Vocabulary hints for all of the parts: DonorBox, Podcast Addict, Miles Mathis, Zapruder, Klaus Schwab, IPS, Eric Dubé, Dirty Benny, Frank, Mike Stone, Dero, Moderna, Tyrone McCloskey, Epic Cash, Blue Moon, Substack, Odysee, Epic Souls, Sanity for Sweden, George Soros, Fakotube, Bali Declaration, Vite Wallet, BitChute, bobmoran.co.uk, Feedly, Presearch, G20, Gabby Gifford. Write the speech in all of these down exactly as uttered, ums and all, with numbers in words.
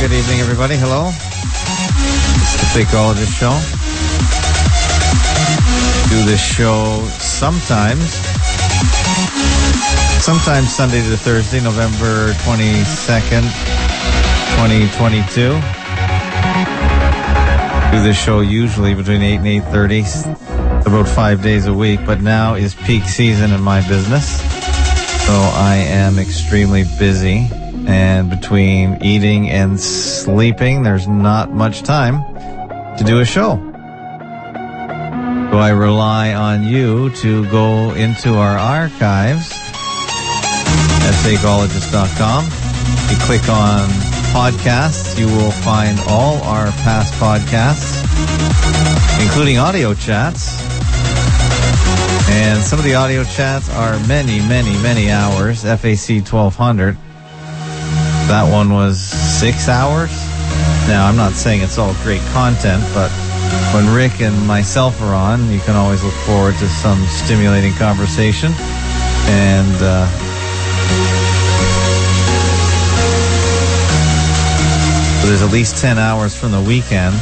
good evening, everybody. Hello. It's the Fakologist Show. Do this show sometimes. Sometimes Sunday to Thursday, November twenty-second, twenty twenty-two. Do this show usually between eight and eight thirty, about five days a week, but now is peak season in my business, so I am extremely busy, and between eating and sleeping, there's not much time to do a show. So I rely on you to go into our archives at fakologist dot com. You click on podcasts, you will find all our past podcasts, including audio chats. And some of the audio chats are many, many, many hours. F A C twelve hundred. That one was six hours. Now, I'm not saying it's all great content, but when Rick and myself are on, you can always look forward to some stimulating conversation. And, uh, there's at least ten hours from the weekend.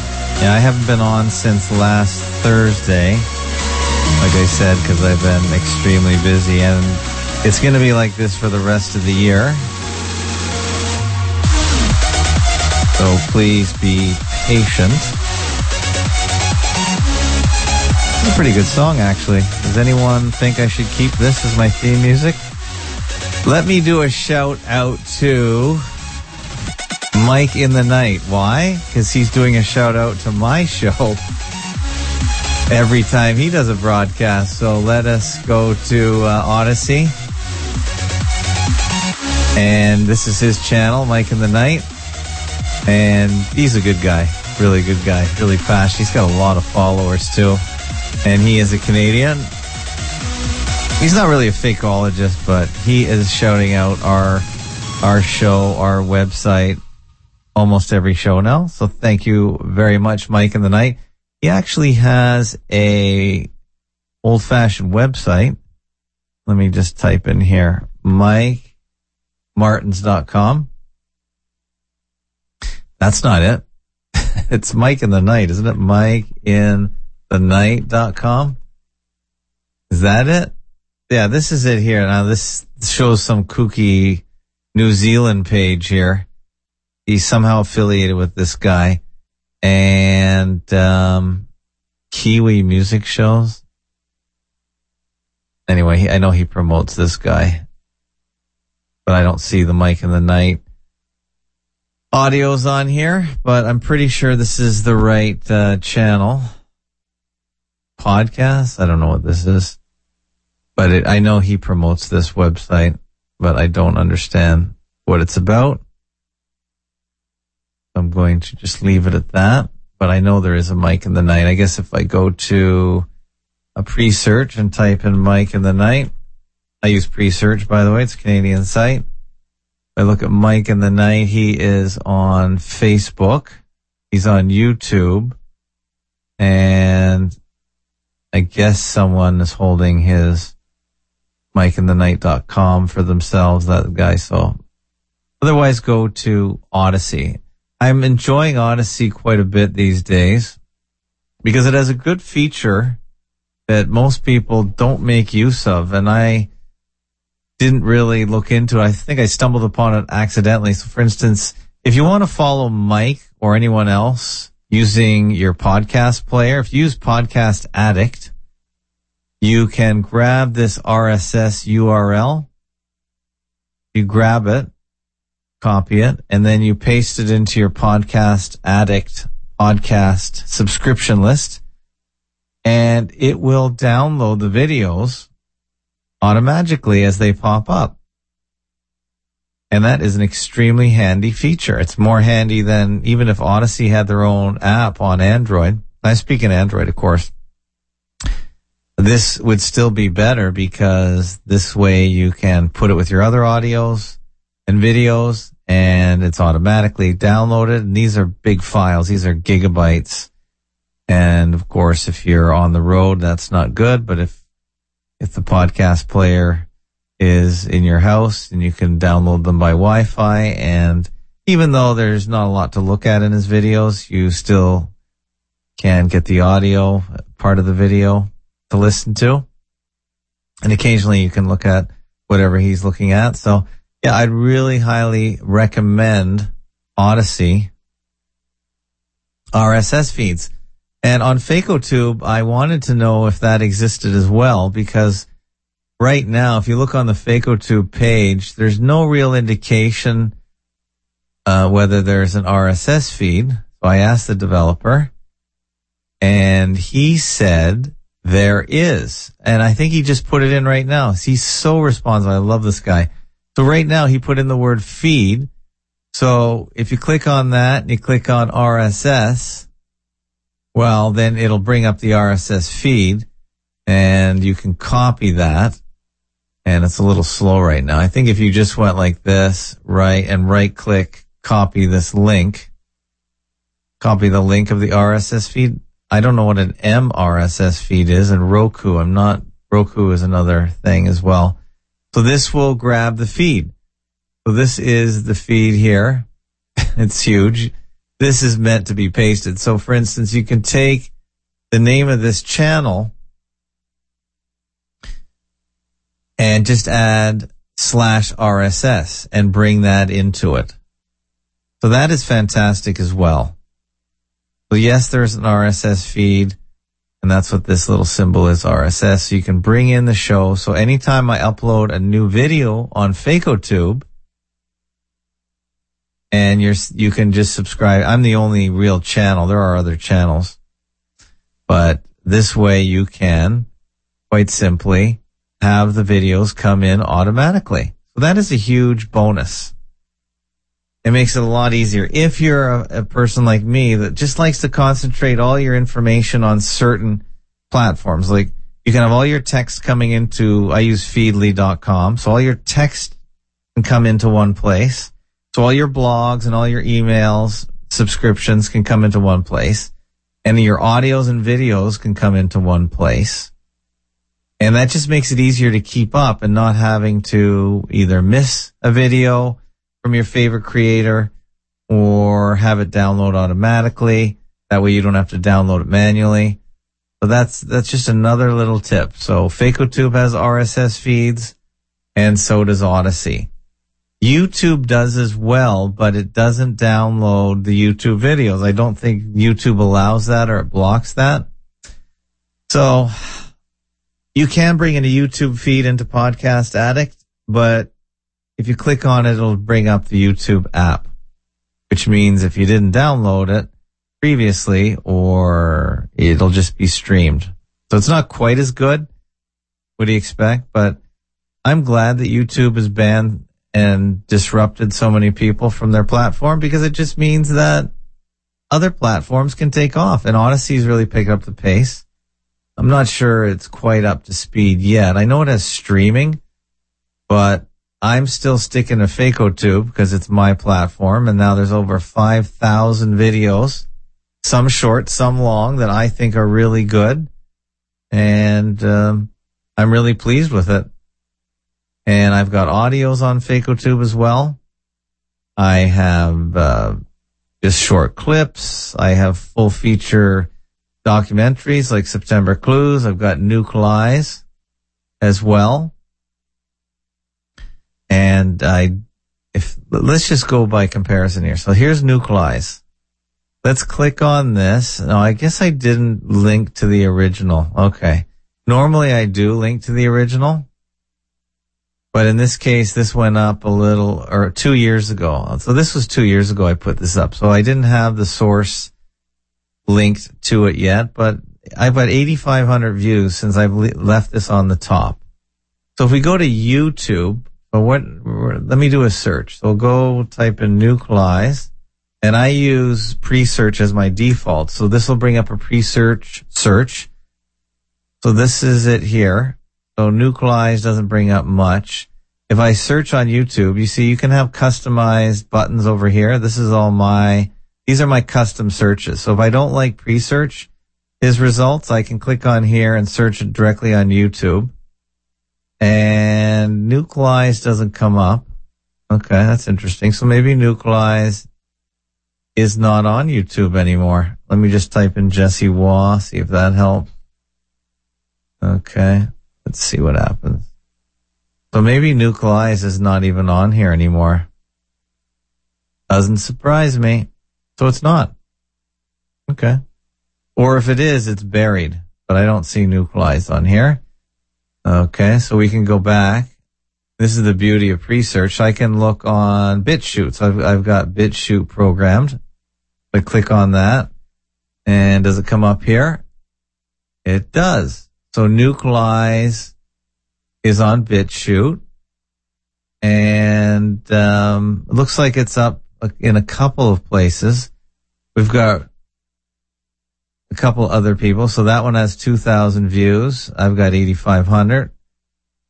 Yeah, I haven't been on since last Thursday, like I said, because I've been extremely busy, and it's going to be like this for the rest of the year. So please be patient. It's a pretty good song, actually. Does anyone think I should keep this as my theme music? Let me do a shout out to Mike in the Night. Why? Because he's doing a shout out to my show every time he does a broadcast. So let us go to uh, Odysee. And this is his channel, Mike in the Night. And he's a good guy. Really good guy. Really fast. He's got a lot of followers too. And he is a Canadian. He's not really a fakologist, but he is shouting out our our show, our website, almost every show now. So thank you very much, Mike in the Night. He actually has a old-fashioned website. Let me just type in here, Mike Martins dot com. That's not it. It's Mike in the Night, isn't it? Mike in the Night dot com. Is that it? Yeah, this is it here. Now, this shows some kooky New Zealand page here. He's somehow affiliated with this guy. And um, Kiwi music shows. Anyway, he, I know he promotes this guy, but I don't see the Mike in the Night audio's on here, but I'm pretty sure this is the right uh, channel. Podcast? I don't know what this is. But it, I know he promotes this website, but I don't understand what it's about. I'm going to just leave it at that, but I know there is a Mike in the Night. I guess if I go to a Presearch and type in Mike in the Night, I use Presearch, by the way, it's a Canadian site. If I look at Mike in the Night, he is on Facebook, he's on YouTube, and I guess someone is holding his Mike in the Night dot com for themselves, that guy. So otherwise, go to Odysee. I'm enjoying Odysee quite a bit these days because it has a good feature that most people don't make use of, and I didn't really look into it. I think I stumbled upon it accidentally. So, for instance, if you want to follow Mike or anyone else using your podcast player, if you use Podcast Addict, you can grab this R S S U R L. You grab it, copy it, and then you paste it into your Podcast Addict podcast subscription list, and it will download the videos automatically as they pop up. And that is an extremely handy feature. It's more handy than even if Odysee had their own app on Android. I speak in Android, of course. This would still be better because this way you can put it with your other audios and videos, and it's automatically downloaded. And these are big files. These are gigabytes. And of course, if you're on the road, that's not good. But if, if the podcast player is in your house, and you can download them by Wi-Fi, and even though there's not a lot to look at in his videos, you still can get the audio part of the video to listen to. And occasionally you can look at whatever he's looking at. So yeah, I'd really highly recommend Odysee R S S feeds. And on Fakotube, I wanted to know if that existed as well, because right now, if you look on the Fakotube page, there's no real indication uh, whether there's an R S S feed. So I asked the developer, and he said there is. And I think he just put it in right now. He's so responsive. I love this guy. So right now, he put in the word feed. So if you click on that and you click on R S S, well, then it'll bring up the R S S feed, and you can copy that. And it's a little slow right now. I think if you just went like this, right, and right-click, copy this link, copy the link of the R S S feed. I don't know what an M R S S feed is, and Roku, I'm not, Roku is another thing as well. So this will grab the feed. So this is the feed here. It's huge. This is meant to be pasted. So for instance, you can take the name of this channel and just add slash R S S and bring that into it. So that is fantastic as well. So yes, there's an R S S feed, and that's what this little symbol is, R S S. So you can bring in the show. So anytime I upload a new video on Fakotube, and you're, you can just subscribe. I'm the only real channel. There are other channels. But this way you can, quite simply, have the videos come in automatically. So that is a huge bonus. It makes it a lot easier. If you're a, a person like me that just likes to concentrate all your information on certain platforms, like you can have all your text coming into, I use feedly dot com, so all your text can come into one place. So all your blogs and all your emails, subscriptions can come into one place, and your audios and videos can come into one place. And that just makes it easier to keep up and not having to either miss a video from your favorite creator or have it download automatically. That way you don't have to download it manually. So that's, that's just another little tip. So Fakotube has R S S feeds, and so does Odysee. YouTube does as well, but it doesn't download the YouTube videos. I don't think YouTube allows that, or it blocks that. So you can bring in a YouTube feed into Podcast Addict, but if you click on it, it'll bring up the YouTube app, which means if you didn't download it previously, or it'll just be streamed. So it's not quite as good. What do you expect? But I'm glad that YouTube has banned and disrupted so many people from their platform, because it just means that other platforms can take off, and Odysee's really picked up the pace. I'm not sure it's quite up to speed yet. I know it has streaming, but I'm still sticking to Fakotube because it's my platform, and now there's over five thousand videos, some short, some long, that I think are really good, and um, I'm really pleased with it. And I've got audios on Fakotube as well. I have uh, just short clips. I have full feature documentaries like September Clues. I've got Nucleis as well. And I, if, let's just go by comparison here. So here's Nucleis. Let's click on this. No, I guess I didn't link to the original. Okay. Normally I do link to the original, but in this case, this went up a little, or two years ago. So this was two years ago I put this up. So I didn't have the source linked to it yet, but I've got eighty-five hundred views since I've left this on the top. So if we go to YouTube, but what, let me do a search. So go type in Nucleis, and I use Presearch as my default. So this will bring up a Presearch search. So this is it here. So Nucleis doesn't bring up much. If I search on YouTube, you see you can have customized buttons over here. This is all my, these are my custom searches. So if I don't like Presearch, his results, I can click on here and search it directly on YouTube. And Nucleis doesn't come up. Okay, that's interesting. So maybe Nucleus is not on YouTube anymore. Let me just type in Jesse Waugh, see if that helps. Okay, let's see what happens. So maybe Nucleus is not even on here anymore. Doesn't surprise me. So it's not. Okay. Or if it is, it's buried. But I don't see Nucleus on here. Okay, so we can go back. This is the beauty of Presearch. I can look on BitChute. So I've, I've got BitChute programmed. I click on that. And does it come up here? It does. So Nucleus is on BitChute. And um, it looks like it's up in a couple of places. We've got a couple other people. So that one has two thousand views. I've got eighty-five hundred.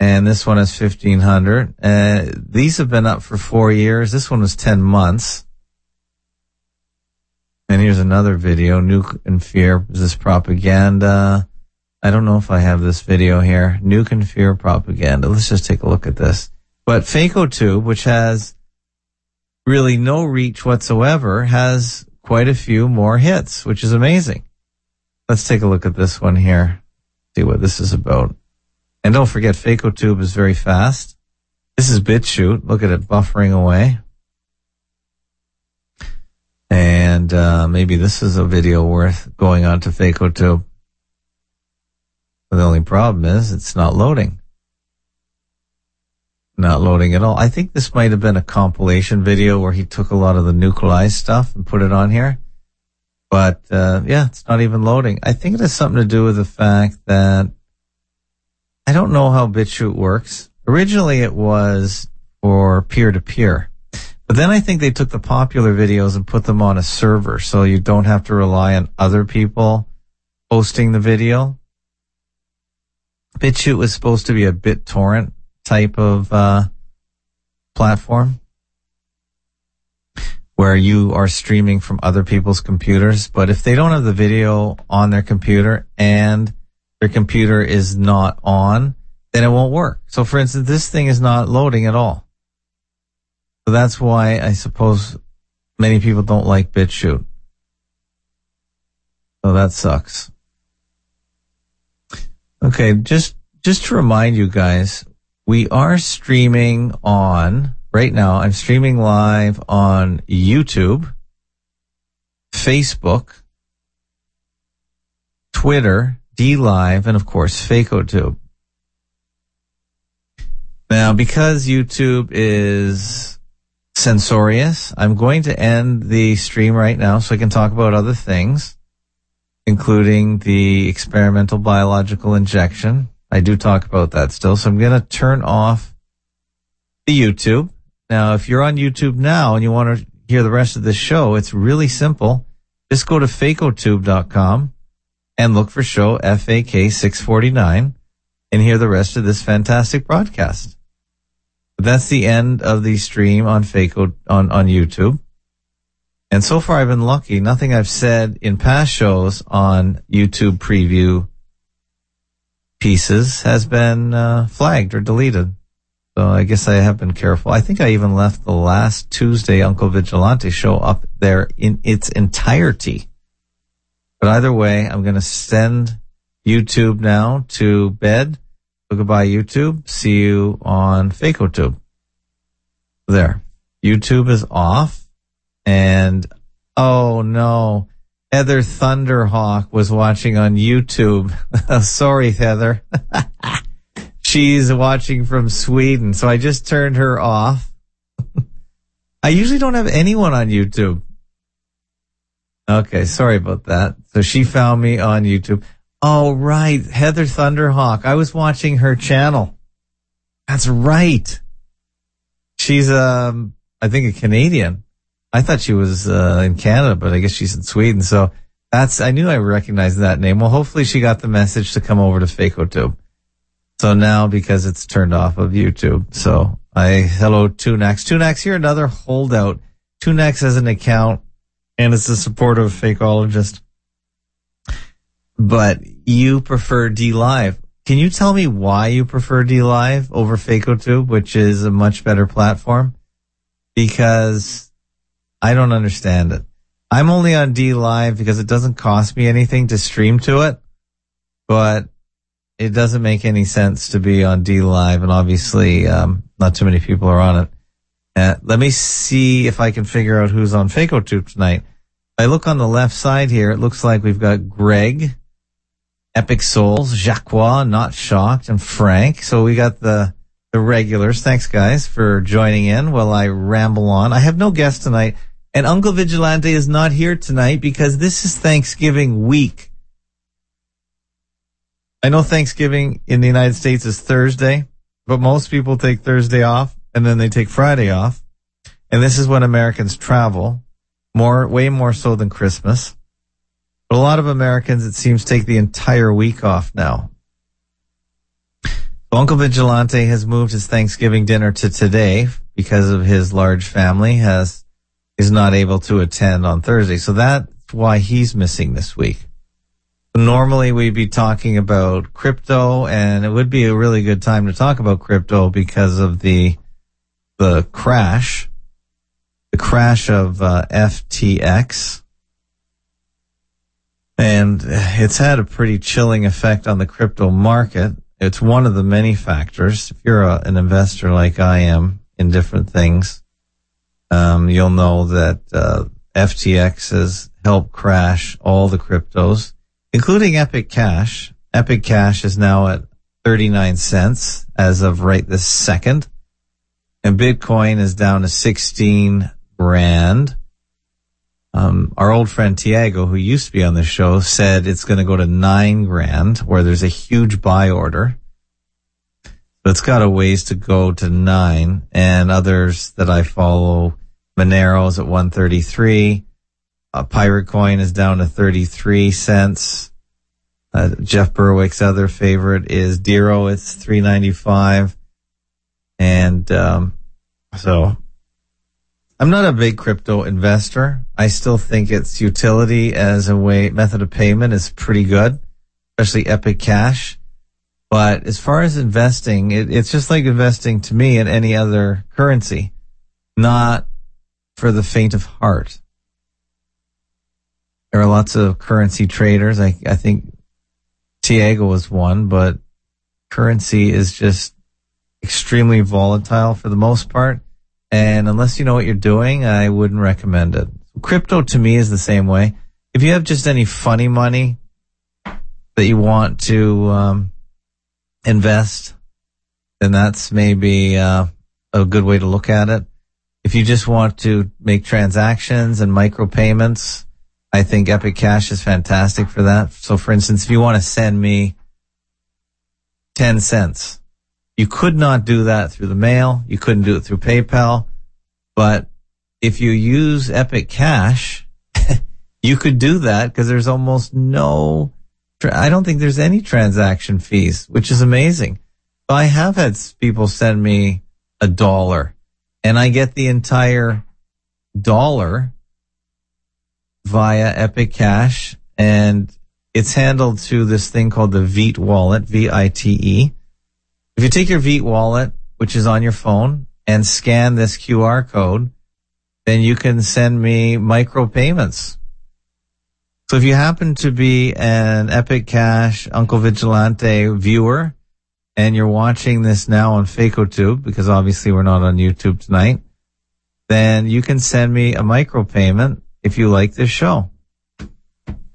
And this one has fifteen hundred. Uh, these have been up for four years. This one was ten months. And here's another video, Nuke and Fear. Is this propaganda? I don't know if I have this video here. Nuke and Fear propaganda. Let's just take a look at this. But Fakotube, which has really no reach whatsoever, has quite a few more hits, which is amazing. Let's take a look at this one here, see what this is about. And don't forget, Fakotube is very fast. This is BitChute. Look at it buffering away. And uh, maybe this is a video worth going on to Fakotube. The only problem is it's not loading. Not loading at all. I think this might have been a compilation video where he took a lot of the Nucleus stuff and put it on here. But uh, yeah, it's not even loading. I think it has something to do with the fact that I don't know how BitChute works. Originally, it was for peer-to-peer. But then I think they took the popular videos and put them on a server, so you don't have to rely on other people posting the video. BitChute was supposed to be a BitTorrent type of uh, platform where you are streaming from other people's computers. But if they don't have the video on their computer and their computer is not on, then it won't work. So for instance, this thing is not loading at all. So that's why I suppose many people don't like BitChute. So that sucks. Okay, just just to remind you guys, we are streaming on, right now, I'm streaming live on YouTube, Facebook, Twitter, DLive, and of course Fakotube. Now, because YouTube is censorious, I'm going to end the stream right now so I can talk about other things, including the experimental biological injection. I do talk about that still, so I'm going to turn off the YouTube. Now, if you're on YouTube now and you want to hear the rest of this show, it's really simple. Just go to fakotube dot com. And look for show F A K six forty-nine and hear the rest of this fantastic broadcast. That's the end of the stream on Fako, on, on YouTube. And so far I've been lucky. Nothing I've said in past shows on YouTube preview pieces has been uh, flagged or deleted. So I guess I have been careful. I think I even left the last Tuesday Uncle Vigilante show up there in its entirety. But either way, I'm going to send YouTube now to bed. So goodbye, YouTube. See you on Fakotube. There. YouTube is off. And, oh, no. Heather Thunderhawk was watching on YouTube. Sorry, Heather. She's watching from Sweden. So I just turned her off. I usually don't have anyone on YouTube. Okay, sorry about that. So she found me on YouTube. Oh, right, Heather Thunderhawk. I was watching her channel. That's right. She's, um, I think, a Canadian. I thought she was uh, in Canada, but I guess she's in Sweden. So that's, I knew I recognized that name. Well, hopefully she got the message to come over to Fakotube. So now, because it's turned off of YouTube. So I, hello, Tunex. Tunex, you're another holdout. Tunex has an account. And it's a supporter of Fakeologist. But you prefer DLive. Can you tell me why you prefer DLive over Fakotube, which is a much better platform? because I don't understand it. I'm only on DLive because it doesn't cost me anything to stream to it, but it doesn't make any sense to be on DLive, and obviously um, not too many people are on it. Uh, let me see if I can figure out who's on Fakotube tonight. If I look on the left side here, it looks like we've got Greg, Epic Souls, Jacques, Not Shocked, and Frank. So we got the, the regulars. Thanks, guys, for joining in while I ramble on. I have no guest tonight, and Uncle Vigilante is not here tonight because this is Thanksgiving week. I know Thanksgiving in the United States is Thursday, but most people take Thursday off, and then they take Friday off. And this is when Americans travel, more, way more so than Christmas. But a lot of Americans, it seems, take the entire week off now. Uncle Vigilante has moved his Thanksgiving dinner to today because of his large family has is not able to attend on Thursday. So that's why he's missing this week. Normally, we'd be talking about crypto, and it would be a really good time to talk about crypto because of the the crash, the crash of uh, F T X. And it's had a pretty chilling effect on the crypto market. It's one of the many factors. If you're a, an investor like I am in different things, um, you'll know that uh, F T X has helped crash all the cryptos, including Epic Cash. Epic Cash is now at thirty-nine cents as of right this second. And Bitcoin is down to sixteen grand. Um, our old friend Tiago, who used to be on the show, said it's going to go to nine grand, where there's a huge buy order. But it's got a ways to go to nine. And others that I follow, Monero is at one thirty-three. Uh, Pirate Coin is down to thirty-three cents. Uh, Jeff Berwick's other favorite is Dero. It's three ninety-five. And um, so... I'm not a big crypto investor. I still think its utility as a way method of payment is pretty good, especially Epic Cash. But as far as investing, it, it's just like investing to me in any other currency, not for the faint of heart. There are lots of currency traders. I, I think Tiago was one, but currency is just extremely volatile for the most part. And unless you know what you're doing, I wouldn't recommend it. Crypto to me is the same way. If you have just any funny money that you want to um, invest, then that's maybe uh, a good way to look at it. If you just want to make transactions and micropayments, I think Epic Cash is fantastic for that. So, for instance, if you want to send me ten cents, you could not do that through the mail. You couldn't do it through PayPal. But if you use Epic Cash, you could do that because there's almost no, I don't think there's any transaction fees, which is amazing. I have had people send me a dollar and I get the entire dollar via Epic Cash, and it's handled through this thing called the Vite wallet, V I T E. If you take your Vite wallet, which is on your phone, and scan this Q R code, then you can send me micro payments. So if you happen to be an Epic Cash Uncle Vigilante viewer, and you're watching this now on Fakotube, because obviously we're not on YouTube tonight, then you can send me a micro payment if you like this show.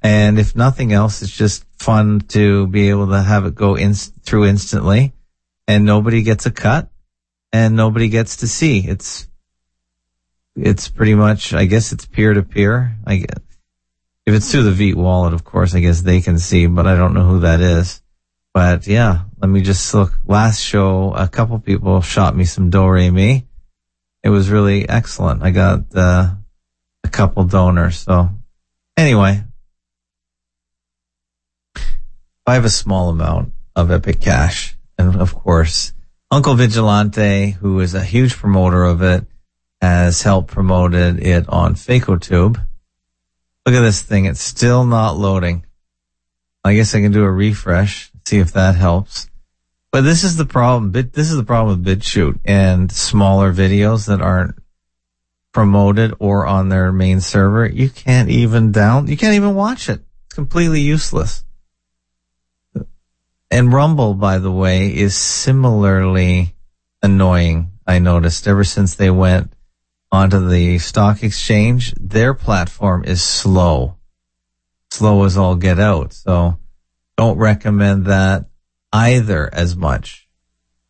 And if nothing else, it's just fun to be able to have it go in through instantly. And nobody gets a cut, and nobody gets to see. It's it's pretty much, I guess it's peer-to-peer. I guess. If it's through the Vite wallet, of course, I guess they can see, but I don't know who that is. But, yeah, let me just look. Last show, a couple people shot me some do-re-mi. It was really excellent. I got uh, a couple donors. So, anyway, I have a small amount of Epic Cash. And, of course, Uncle Vigilante, who is a huge promoter of it, has helped promoted it on Fakotube. Look at this thing. It's still not loading. I guess I can do a refresh, see if that helps. But this is the problem. This is the problem with BitChute and smaller videos that aren't promote it or on their main server. You can't even down, you can't even watch it. It's completely useless. And Rumble, by the way, is similarly annoying, I noticed. Ever since they went onto the stock exchange, their platform is slow. Slow as all get out. So don't recommend that either as much.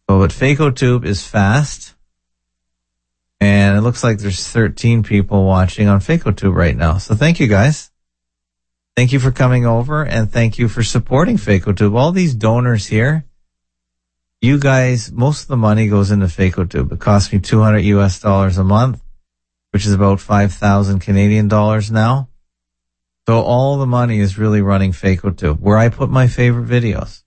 So, but Fakotube is fast. And it looks like there's thirteen people watching on Fakotube right now. So thank you guys. Thank you for coming over, and thank you for supporting Fakotube. All these donors here, you guys, most of the money goes into Fakotube. It costs me two hundred U S dollars a month, which is about five thousand Canadian dollars now. So all the money is really running Fakotube, where I put my favorite videos.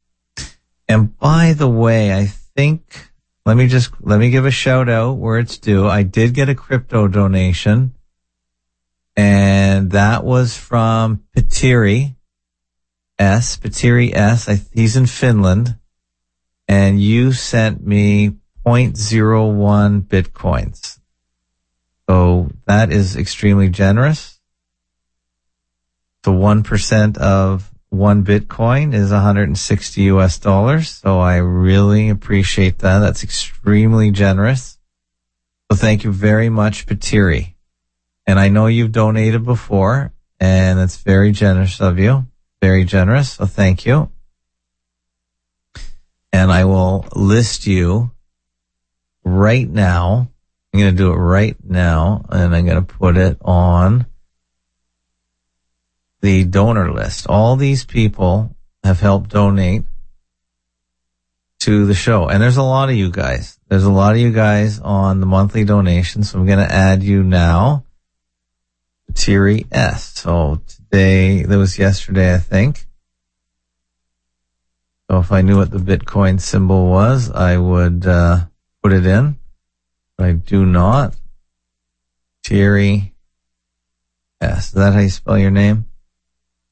And by the way, I think, let me just, let me give a shout out where it's due. I did get a crypto donation. And that was from Petteri S. Petteri S. I, he's in Finland. And you sent me zero point zero one bitcoins. So that is extremely generous. The one percent of one bitcoin is one hundred sixty U S dollars. So I really appreciate that. That's extremely generous. So thank you very much, Petteri. And I know you've donated before, and it's very generous of you. Very generous, so thank you. And I will list you right now. I'm going to do it right now, and I'm going to put it on the donor list. All these people have helped donate to the show, and there's a lot of you guys. There's a lot of you guys on the monthly donation, so I'm going to add you now. Petteri S. So today, that was yesterday, I think. So if I knew what the Bitcoin symbol was, I would uh, put it in. But I do not. Petteri S. Is that how you spell your name?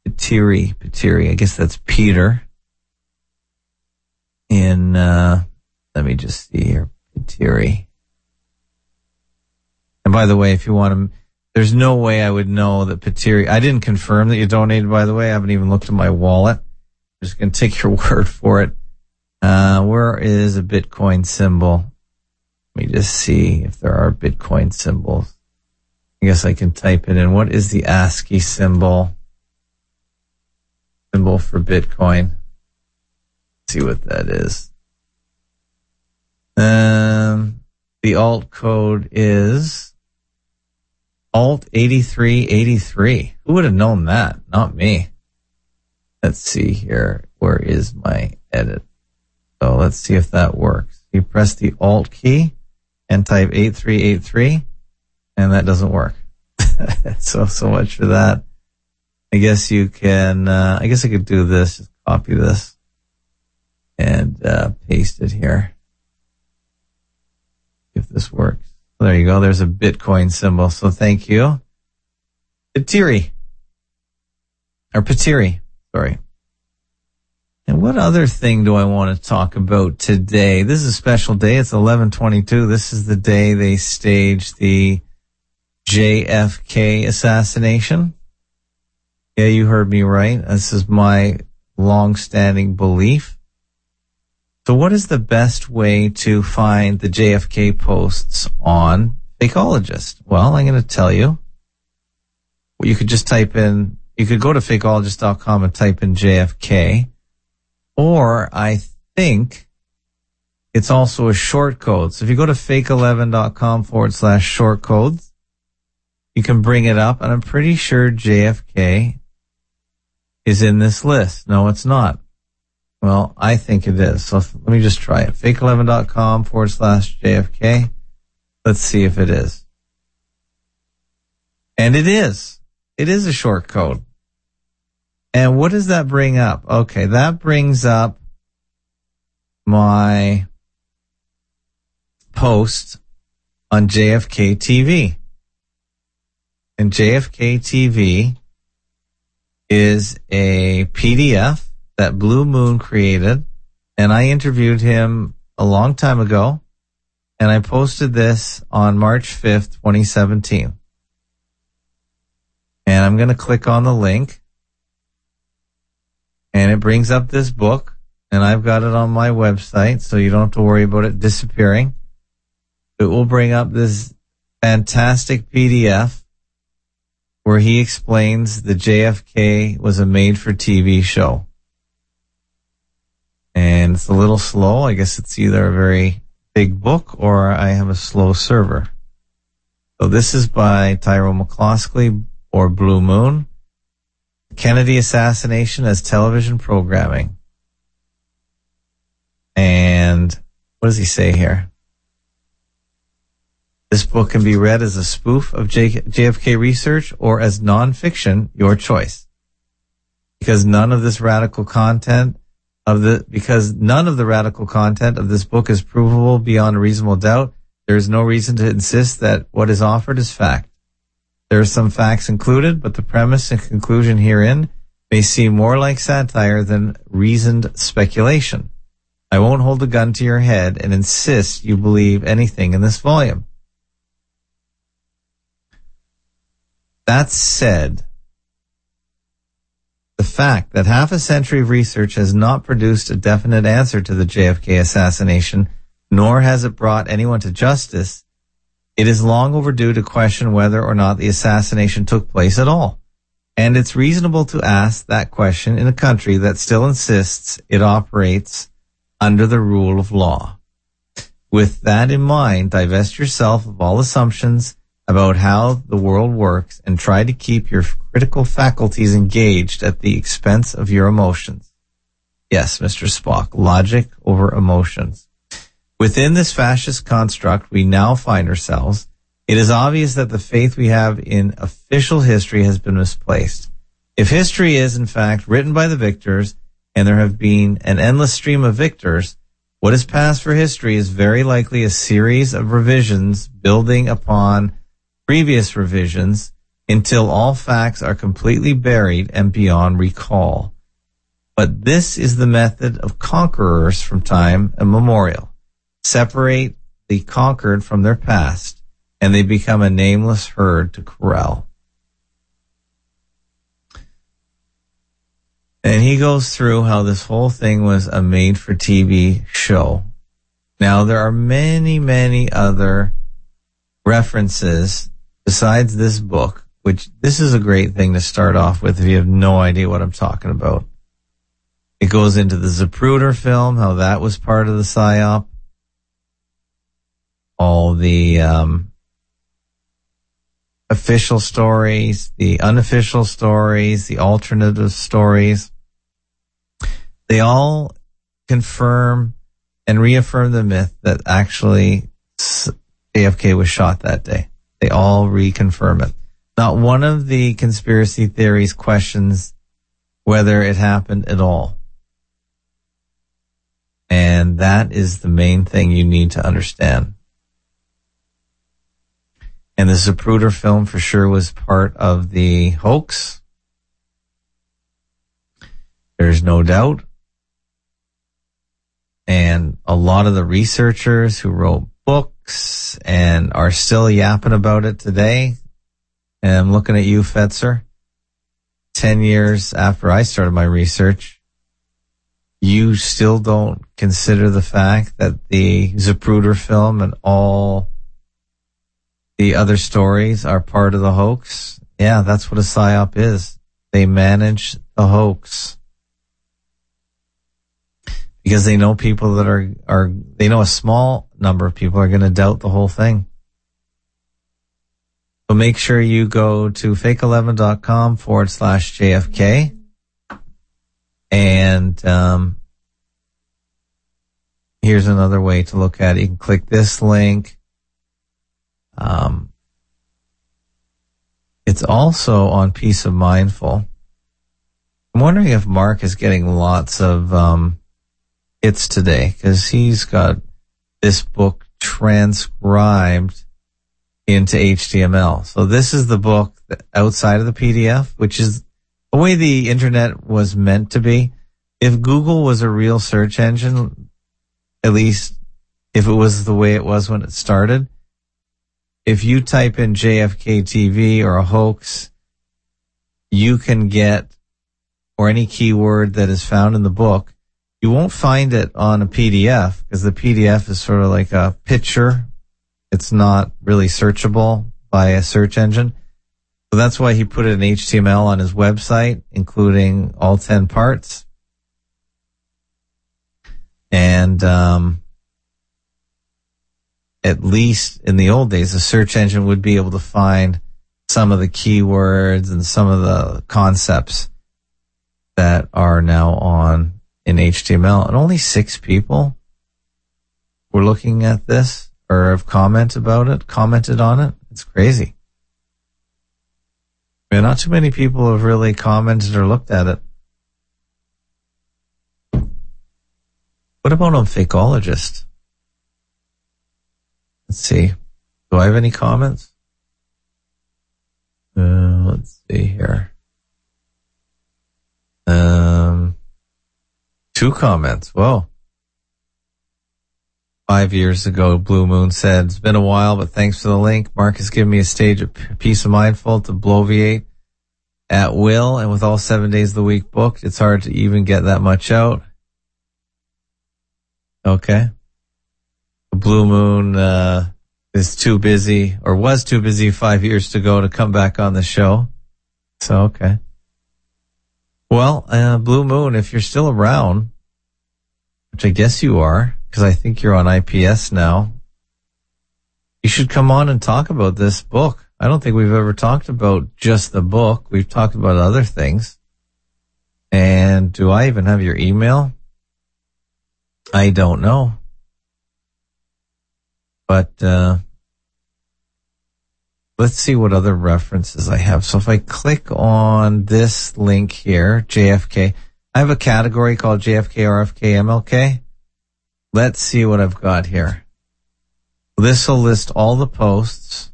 Petteri, Petteri. I guess that's Peter. In, uh, let me just see here. Petteri. And by the way, if you want to... There's no way I would know that Petteri... I didn't confirm that you donated, by the way. I haven't even looked at my wallet. I'm just going to take your word for it. Uh, where is a Bitcoin symbol? Let me just see if there are Bitcoin symbols. I guess I can type it in. What is the ASCII symbol? Symbol for Bitcoin. Let's see what that is. Um, the alt code is... Alt eighty-three eighty-three. Who would have known that? Not me. Let's see here. Where is my edit? So let's see if that works. You press the Alt key and type eighty-three eighty-three, and that doesn't work. so, so much for that. I guess you can, uh, I guess I could do this. Just copy this and uh, paste it here. If this works. There you go. There's a Bitcoin symbol. So thank you. Petteri. Or Petteri. Sorry. And what other thing do I want to talk about today? This is a special day. It's eleven twenty-two. This is the day they staged the J F K assassination. Yeah, you heard me right. This is my long-standing belief. So what is the best way to find the J F K posts on Fakeologist? Well, I'm going to tell you. Well, you could just type in, you could go to fakeologist dot com and type in J F K. Or I think it's also a short code. So if you go to fake eleven dot com forward slash short codes, you can bring it up. And I'm pretty sure J F K is in this list. No, it's not. Well, I think it is. So let me just try it. fake eleven dot com forward slash J F K. Let's see if it is. And it is. It is a short code. And what does that bring up? Okay, that brings up my post on J F K T V. And J F K T V is a P D F that Blue Moon created, and I interviewed him a long time ago, and I posted this on March fifth, twenty seventeen. And I'm going to click on the link, and it brings up this book, and I've got it on my website, so you don't have to worry about it disappearing. It will bring up this fantastic P D F where he explains the J F K was a made-for-T V show. And it's a little slow. I guess it's either a very big book or I have a slow server. So this is by Tyrone McCloskey or Blue Moon. Kennedy Assassination as Television Programming. And what does he say here? This book can be read as a spoof of J F K research or as nonfiction, your choice. Because none of this radical content of the, because none of the radical content of this book is provable beyond a reasonable doubt, there is no reason to insist that what is offered is fact. There are some facts included, but the premise and conclusion herein may seem more like satire than reasoned speculation. I won't hold a gun to your head and insist you believe anything in this volume. That said, the fact that half a century of research has not produced a definite answer to the J F K assassination, nor has it brought anyone to justice, it is long overdue to question whether or not the assassination took place at all. And it's reasonable to ask that question in a country that still insists it operates under the rule of law. With that in mind, divest yourself of all assumptions about how the world works and try to keep your critical faculties engaged at the expense of your emotions. Yes, Mister Spock, logic over emotions. Within this fascist construct we now find ourselves, it is obvious that the faith we have in official history has been misplaced. If history is, in fact, written by the victors, and there have been an endless stream of victors, what is passed for history is very likely a series of revisions building upon previous revisions until all facts are completely buried and beyond recall. But this is the method of conquerors from time immemorial. Separate the conquered from their past, and they become a nameless herd to corral. And he goes through how this whole thing was a made-for-T V show. Now, there are many, many other references besides this book, which this is a great thing to start off with if you have no idea what I'm talking about. It goes into the Zapruder film, how that was part of the PSYOP. All the um, official stories, the unofficial stories, the alternative stories, they all confirm and reaffirm the myth that actually J F K was shot that day. They all reconfirm it. Not one of the conspiracy theories questions whether it happened at all. And that is the main thing you need to understand. And the Zapruder film for sure was part of the hoax. There's no doubt. And a lot of the researchers who wrote books and are still yapping about it today. And I'm looking at you, Fetzer. Ten years after I started my research, you still don't consider the fact that the Zapruder film and all the other stories are part of the hoax. Yeah, that's what a PSYOP is. They manage the hoax. Because they know people that are, are they know a small number of people are going to doubt the whole thing. So make sure you go to fake eleven dot com forward slash J F K. And um, here's another way to look at it. You can click this link. Um, it's also on Peace of Mindful. I'm wondering if Mark is getting lots of um, hits today because he's got this book transcribed into H T M L. So this is the book that, outside of the P D F, which is the way the internet was meant to be. If Google was a real search engine, at least if it was the way it was when it started. If you type in J F K T V or a hoax, you can get, or any keyword that is found in the book, you won't find it on a P D F because the P D F is sort of like a picture. It's not really searchable by a search engine. So that's why he put it in H T M L on his website, including all ten parts. And um, at least in the old days, the search engine would be able to find some of the keywords and some of the concepts that are now on in H T M L. And only six people were looking at this or have commented about it, commented on it. It's crazy. I mean, not too many people have really commented or looked at it. What about on Fakeologist? Let's see. Do I have any comments? Uh, let's see here. Um, two comments. Whoa. Five years ago, Blue Moon said, it's been a while, but thanks for the link. Mark has given me a stage of peace of mind full to bloviate at will. And with all seven days of the week booked, it's hard to even get that much out. Okay. Blue Moon uh, is too busy, or was too busy five years ago to come back on the show. So, okay. Well, uh, Blue Moon, if you're still around, which I guess you are, because I think you're on I P S now, you should come on and talk about this book. I don't think we've ever talked about just the book. We've talked about other things. And do I even have your email? I don't know. But uh let's see what other references I have. So if I click on this link here, J F K, I have a category called J F K, R F K, M L K. Let's see what I've got here. This will list all the posts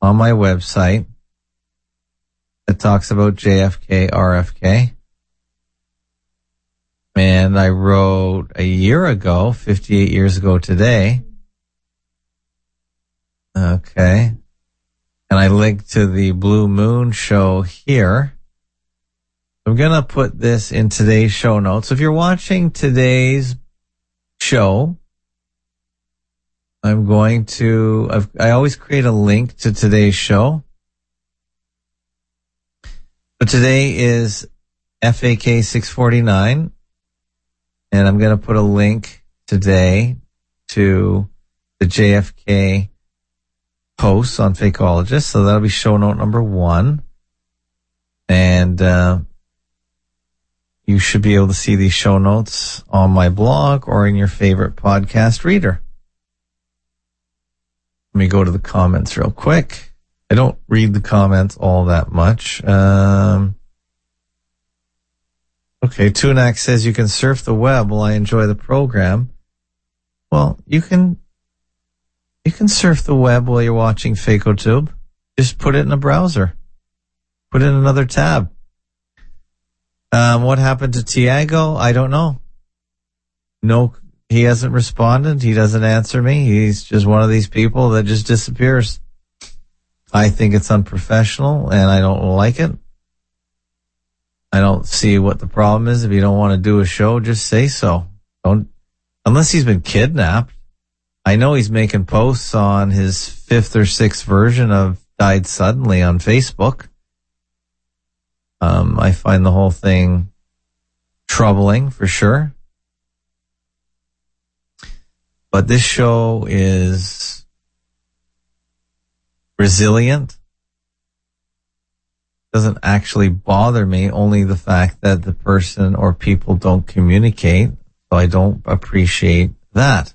on my website that talks about J F K, R F K. And I wrote a year ago, fifty-eight years ago today. Okay. And I linked to the Blue Moon show here. I'm going to put this in today's show notes. If you're watching today's show, I'm going to, I've, I always create a link to today's show. But today is F A K six forty-nine. And I'm going to put a link today to the J F K posts on Fakeologist. So that'll be show note number one. And uh, you should be able to see these show notes on my blog or in your favorite podcast reader. Let me go to the comments real quick. I don't read the comments all that much. Um Okay, Tunex says you can surf the web while I enjoy the program. Well, you can you can surf the web while you're watching Fakotube. Just put it in a browser. Put it in another tab. Um, what happened to Tiago? I don't know. No, he hasn't responded. He doesn't answer me. He's just one of these people that just disappears. I think it's unprofessional, and I don't like it. I don't see what the problem is. If you don't want to do a show, just say so. Don't, unless he's been kidnapped. I know he's making posts on his fifth or sixth version of Died Suddenly on Facebook. Um, I find the whole thing troubling for sure. But this show is resilient. Doesn't actually bother me, only the fact that the person or people don't communicate, so I don't appreciate that.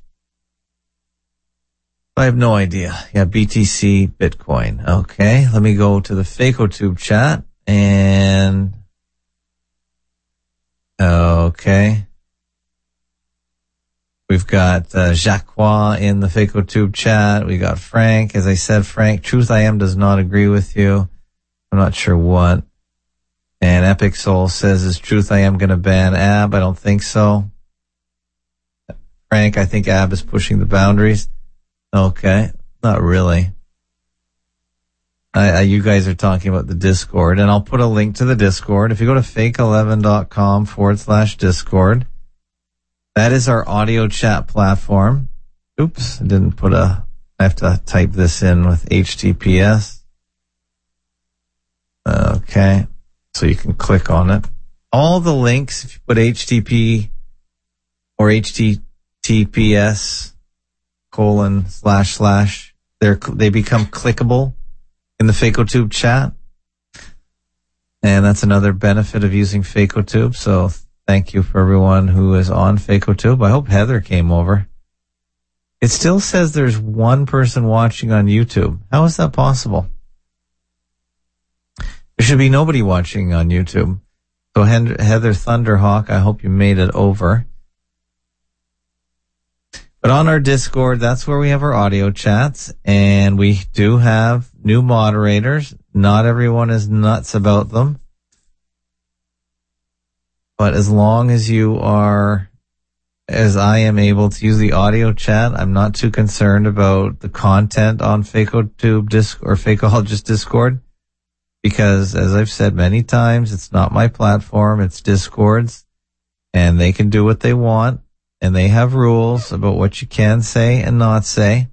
I have no idea. Yeah, B T C, Bitcoin. Okay, let me go to the Fakotube chat, and okay. We've got uh, Jacques in the Fakotube chat. We got Frank. As I said, Frank, Truth I Am does not agree with you. I'm not sure what. And Epic Soul says, is Truth I Am going to ban A B? I don't think so. Frank, I think A B B is pushing the boundaries. Okay. Not really. I, I, you guys are talking about the Discord, and I'll put a link to the Discord. If you go to fake eleven dot com forward slash Discord, that is our audio chat platform. Oops, I didn't put a... I have to type this in with H T T P S. Okay. So you can click on it. All the links, if you put H T T P or H T T P S colon slash slash, they're, they become clickable in the Fakotube chat. And that's another benefit of using Fakotube. So thank you for everyone who is on Fakotube. I hope Heather came over. It still says there's one person watching on YouTube. How is that possible? There should be nobody watching on YouTube. So Heather Thunderhawk, I hope you made it over. But on our Discord, that's where we have our audio chats, and we do have new moderators. Not everyone is nuts about them. But as long as you are... As I am able to use the audio chat, I'm not too concerned about the content on Fakotube Disc or Fakeologist Discord, because as I've said many times, it's not my platform, it's Discord's, and they can do what they want, and they have rules about what you can say and not say.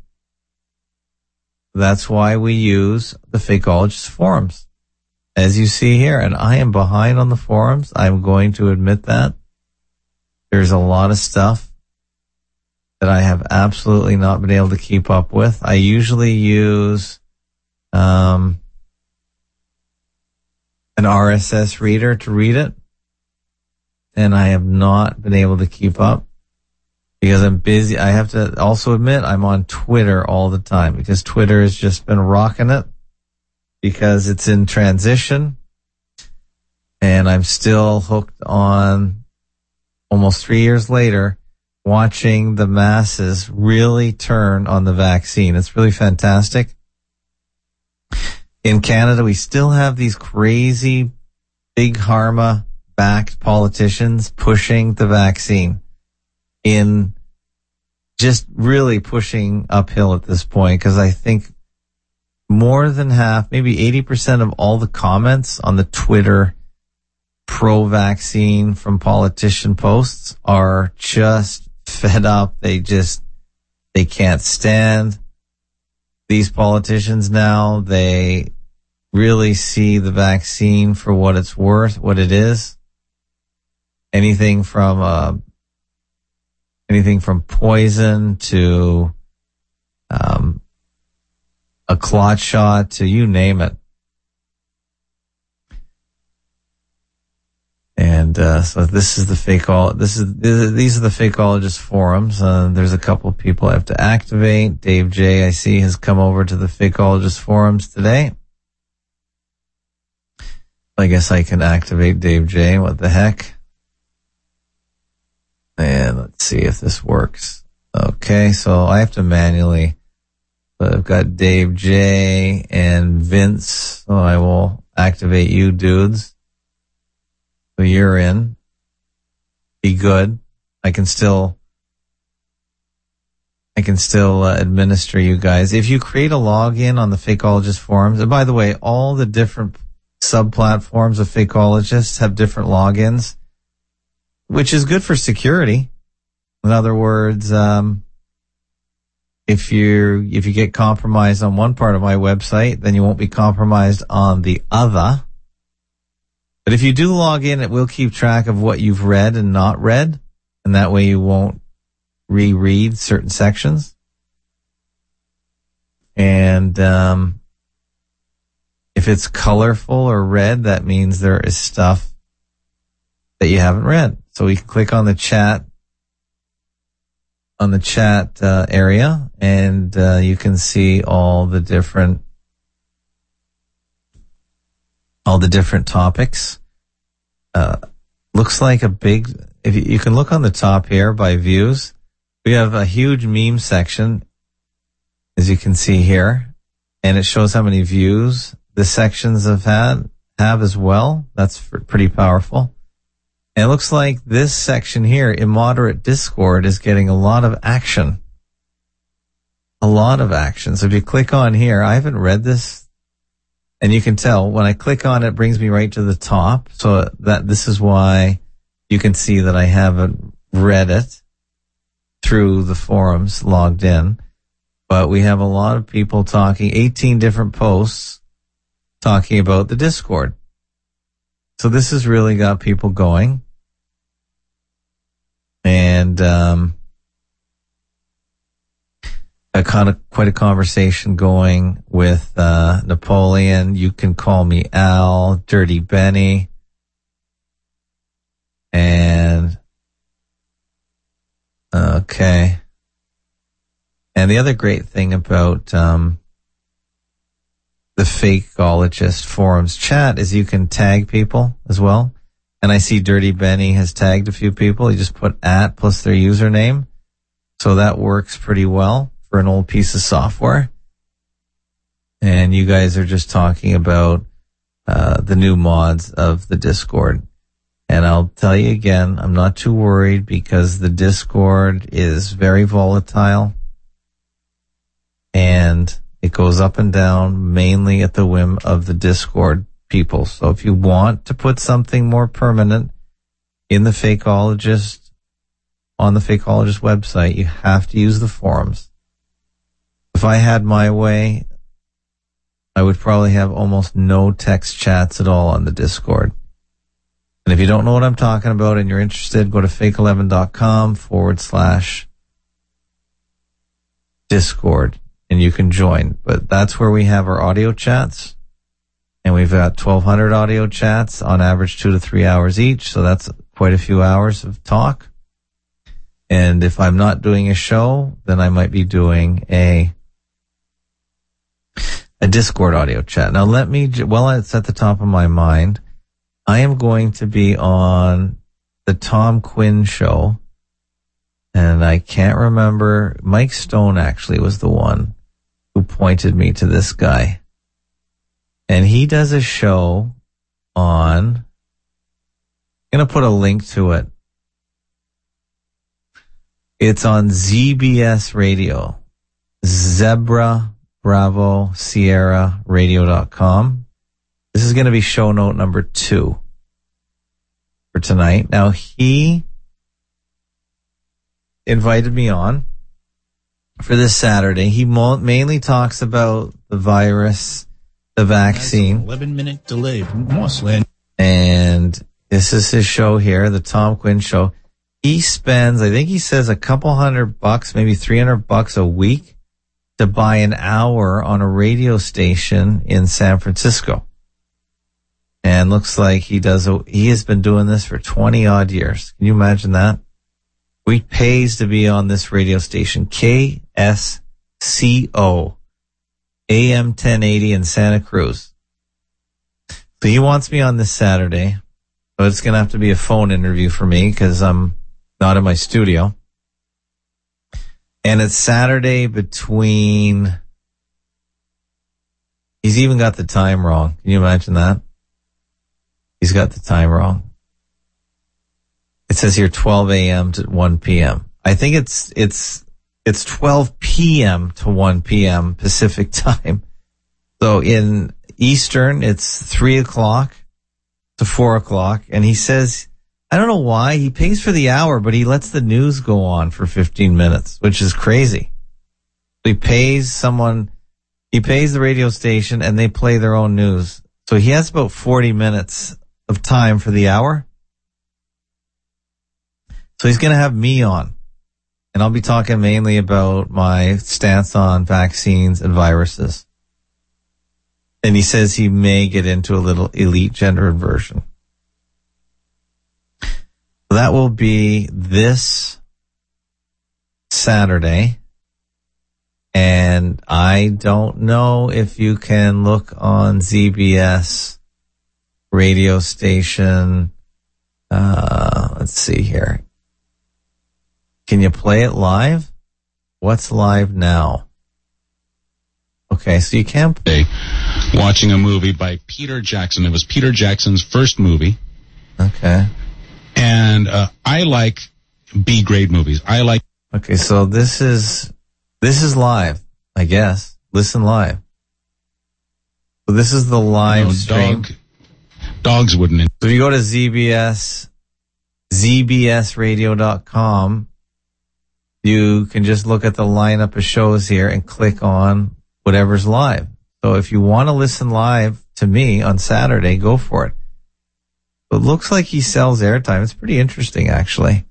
That's why we use the Fakeologist forums, as you see here, and I am behind on the forums. I'm going to admit that. There's a lot of stuff that I have absolutely not been able to keep up with. I usually use um, an R S S reader to read it, and I have not been able to keep up because I'm busy. I have to also admit I'm on Twitter all the time because Twitter has just been rocking it because it's in transition, and I'm still hooked on... Almost three years later, watching the masses really turn on the vaccine. It's really fantastic. In Canada, we still have these crazy big pharma backed politicians pushing the vaccine in just really pushing uphill at this point, because I think more than half, maybe eighty percent of all the comments on the Twitter pro-vaccine from politician posts are just fed up. They just, they can't stand these politicians now. They really see the vaccine for what it's worth, what it is. Anything from, uh, anything from poison to, um, a clot shot to you name it. And uh, so this is the fake all. This is these are the Fakeologist forums. Uh, there's a couple of people I have to activate. Dave J, I see, has come over to the Fakeologist forums today. I guess I can activate Dave J. What the heck? And let's see if this works. Okay, so I have to manually. But I've got Dave J and Vince. So I will activate you, dudes. So you're in. Be good. I can still, I can still uh, administer you guys. If you create a login on the Fakeologist forums, and by the way, all the different sub-platforms of Fakeologists have different logins, which is good for security. In other words, um, if you if you get compromised on one part of my website, then you won't be compromised on the other. But if you do log in, it will keep track of what you've read and not read, and that way you won't reread certain sections. And um, if it's colorful or red, that means there is stuff that you haven't read. So we can click on the chat on the chat uh, area, and uh, you can see all the different. All the different topics. Uh, looks like a big, if you, you can look on the top here by views. We have a huge meme section, as you can see here, and it shows how many views the sections have had, have as well. That's pretty powerful. It looks like this section here, Immoderate Discord, is getting a lot of action. A lot of action. So if you click on here, I haven't read this, and you can tell when I click on it, it brings me right to the top. So that this is why you can see that I haven't read it through the forums logged in. But we have a lot of people talking, eighteen different posts talking about the Discord. So this has really got people going. And um, I kind of quite a conversation going with uh, Napoleon. You can call me Al, Dirty Benny, and okay. And the other great thing about um, the Fakeologist forums chat is you can tag people as well. And I see Dirty Benny has tagged a few people. He just put at plus their username. So that works pretty well for an old piece of software. And you guys are just talking about uh, the new mods of the Discord. And I'll tell you again, I'm not too worried because the Discord is very volatile. And it goes up and down, mainly at the whim of the Discord people. So if you want to put something more permanent in the Fakeologist, on the Fakeologist website, you have to use the forums. If I had my way, I would probably have almost no text chats at all on the Discord. And if you don't know what I'm talking about and you're interested, go to fake eleven dot com forward slash Discord. And you can join, but that's where we have our audio chats, and we've got twelve hundred audio chats on average, two to three hours each. So that's quite a few hours of talk. And if I'm not doing a show, then I might be doing a, a Discord audio chat. Now let me, while it's at the top of my mind, I am going to be on the Tom Quinn show, and I can't remember. Mike Stone actually was the one who pointed me to this guy. And he does a show on, I'm going to put a link to it. It's on Z B S Radio, Zebra Bravo Sierra Radio dot com. This is going to be show note number two for tonight. Now, he invited me on for this Saturday. He mo- mainly talks about the virus, the vaccine. eleven-minute delay from Mossland. And this is his show here, the Tom Quinn show. He spends, I think he says, a couple hundred bucks, maybe three hundred bucks a week to buy an hour on a radio station in San Francisco. And looks like he does. A, he has been doing this for twenty-odd years. Can you imagine that? We pays to be on this radio station, K S C O, A M ten eighty in Santa Cruz. So he wants me on this Saturday, but it's going to have to be a phone interview for me because I'm not in my studio. And it's Saturday between, he's even got the time wrong. Can you imagine that? He's got the time wrong. It says here twelve a.m. to one p.m. I think it's it's it's twelve p.m. to one p.m. Pacific time. So in Eastern, it's three o'clock to four o'clock. And he says, I don't know why, he pays for the hour, but he lets the news go on for fifteen minutes, which is crazy. He pays someone, he pays the radio station, and they play their own news. So he has about forty minutes of time for the hour. So he's going to have me on, and I'll be talking mainly about my stance on vaccines and viruses. And he says he may get into a little elite gender inversion. That will be this Saturday. And I don't know if you can look on Z B S radio station. Uh, let's see here. Can you play it live? What's live now? Okay, so you can play. Watching a movie by Peter Jackson. It was Peter Jackson's first movie. Okay. And uh, I like B-grade movies. I like. Okay, so this is this is live, I guess. Listen live. So this is the live no, stream. Dog, dogs wouldn't. So you go to Z B S, Z B S radio dot com. You can just look at the lineup of shows here and click on whatever's live. So if you want to listen live to me on Saturday, go for it. It looks like he sells airtime. It's pretty interesting, actually.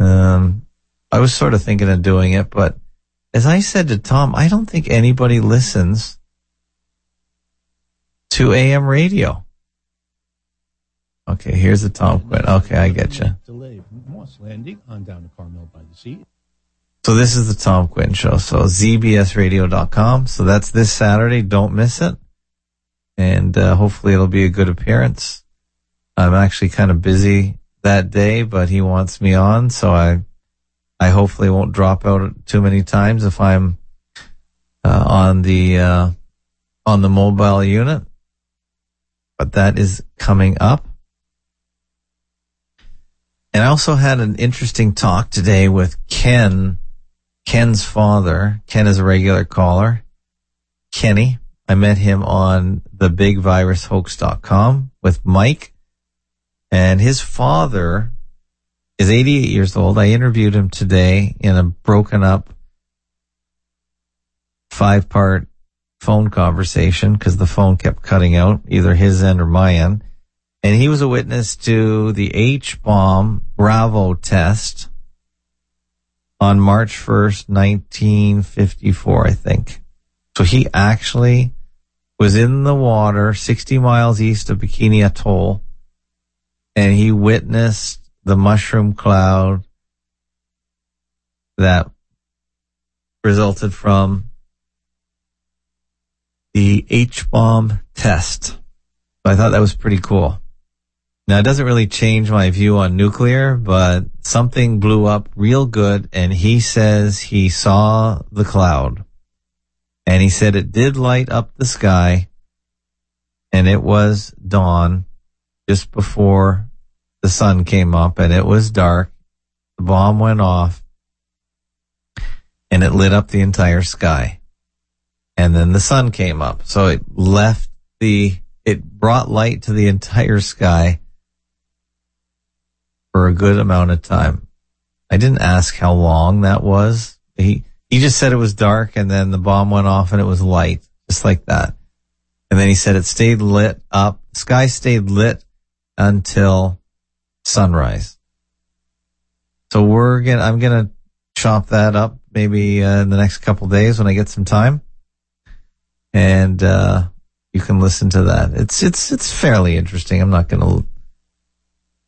Um, I was sort of thinking of doing it, but as I said to Tom, I don't think anybody listens to A M radio. Okay, here's the Tom Quinn. Okay, I get you. So this is the Tom Quinn show. So Z B S radio dot com. So that's this Saturday. Don't miss it. And uh, hopefully it'll be a good appearance. I'm actually kind of busy that day, but he wants me on, so I I hopefully won't drop out too many times if I'm uh, on the uh, on the mobile unit. But that is coming up. And I also had an interesting talk today with Ken, Ken's father. Ken is a regular caller. Kenny. I met him on the big virus hoax dot com with Mike. And his father is eighty-eight years old. I interviewed him today in a broken up five-part phone conversation because the phone kept cutting out, either his end or my end. And he was a witness to the H bomb Bravo test on March first, nineteen fifty-four, I think. So he actually was in the water sixty miles east of Bikini Atoll. And he witnessed the mushroom cloud that resulted from the H bomb test. I thought that was pretty cool. Now, it doesn't really change my view on nuclear, but something blew up real good, and he says he saw the cloud. And he said it did light up the sky, and it was dawn. Just before the sun came up and it was dark, the bomb went off and it lit up the entire sky. And then the sun came up. So it left the, it brought light to the entire sky for a good amount of time. I didn't ask how long that was. He, he just said it was dark and then the bomb went off and it was light, just like that. And then he said it stayed lit up. The sky stayed lit until sunrise. So we're gonna, I'm gonna chop that up maybe uh, in the next couple days when I get some time, and uh, you can listen to that. It's it's it's fairly interesting. I'm not gonna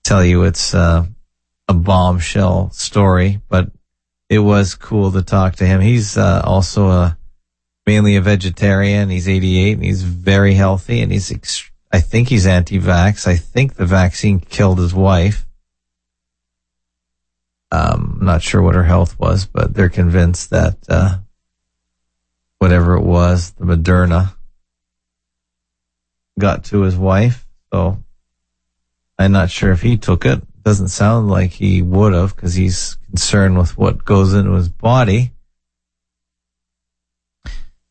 tell you it's uh, a bombshell story, but it was cool to talk to him. He's uh, also a mainly a vegetarian. He's eighty-eight and he's very healthy, and he's extremely. I think he's anti-vax. I think the vaccine killed his wife. Um, I'm not sure what her health was, but they're convinced that uh, whatever it was, the Moderna, got to his wife. So I'm not sure if he took it. Doesn't sound like he would have because he's concerned with what goes into his body.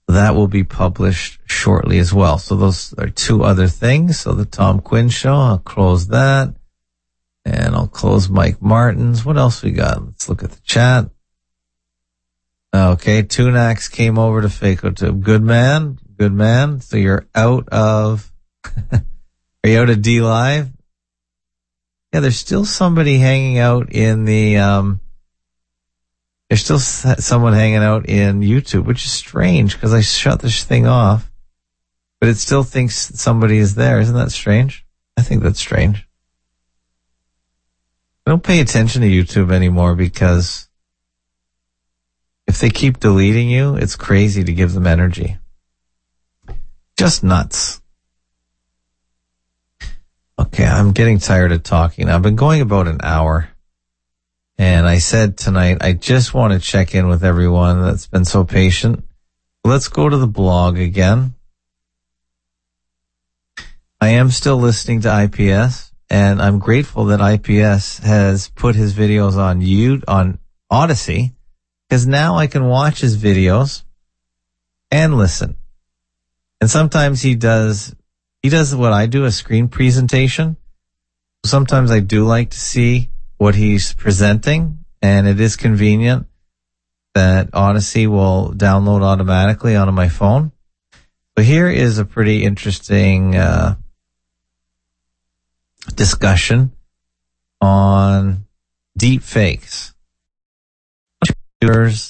That will be published shortly as well. So those are two other things. So the Tom Quinn show, I'll close that. And I'll close Mike Martin's. What else we got? Let's look at the chat. Okay, Tunex came over to Fakotube. Good man, good man. So you're out of, are you out of DLive? Yeah, there's still somebody hanging out in the, um, there's still someone hanging out in YouTube, which is strange because I shut this thing off, but it still thinks somebody is there. Isn't that strange? I think that's strange. I don't pay attention to YouTube anymore because if they keep deleting you, it's crazy to give them energy. Just nuts. Okay, I'm getting tired of talking. I've been going about an hour. And I said tonight, I just want to check in with everyone that's been so patient. Let's go to the blog again. I am still listening to I P S. And I'm grateful that I P S has put his videos on you on Odysee, because now I can watch his videos and listen. And sometimes he does, he does what I do, a screen presentation. Sometimes I do like to see what he's presenting, and it is convenient that Odysee will download automatically onto my phone. So here is a pretty interesting uh discussion on deep fakes. A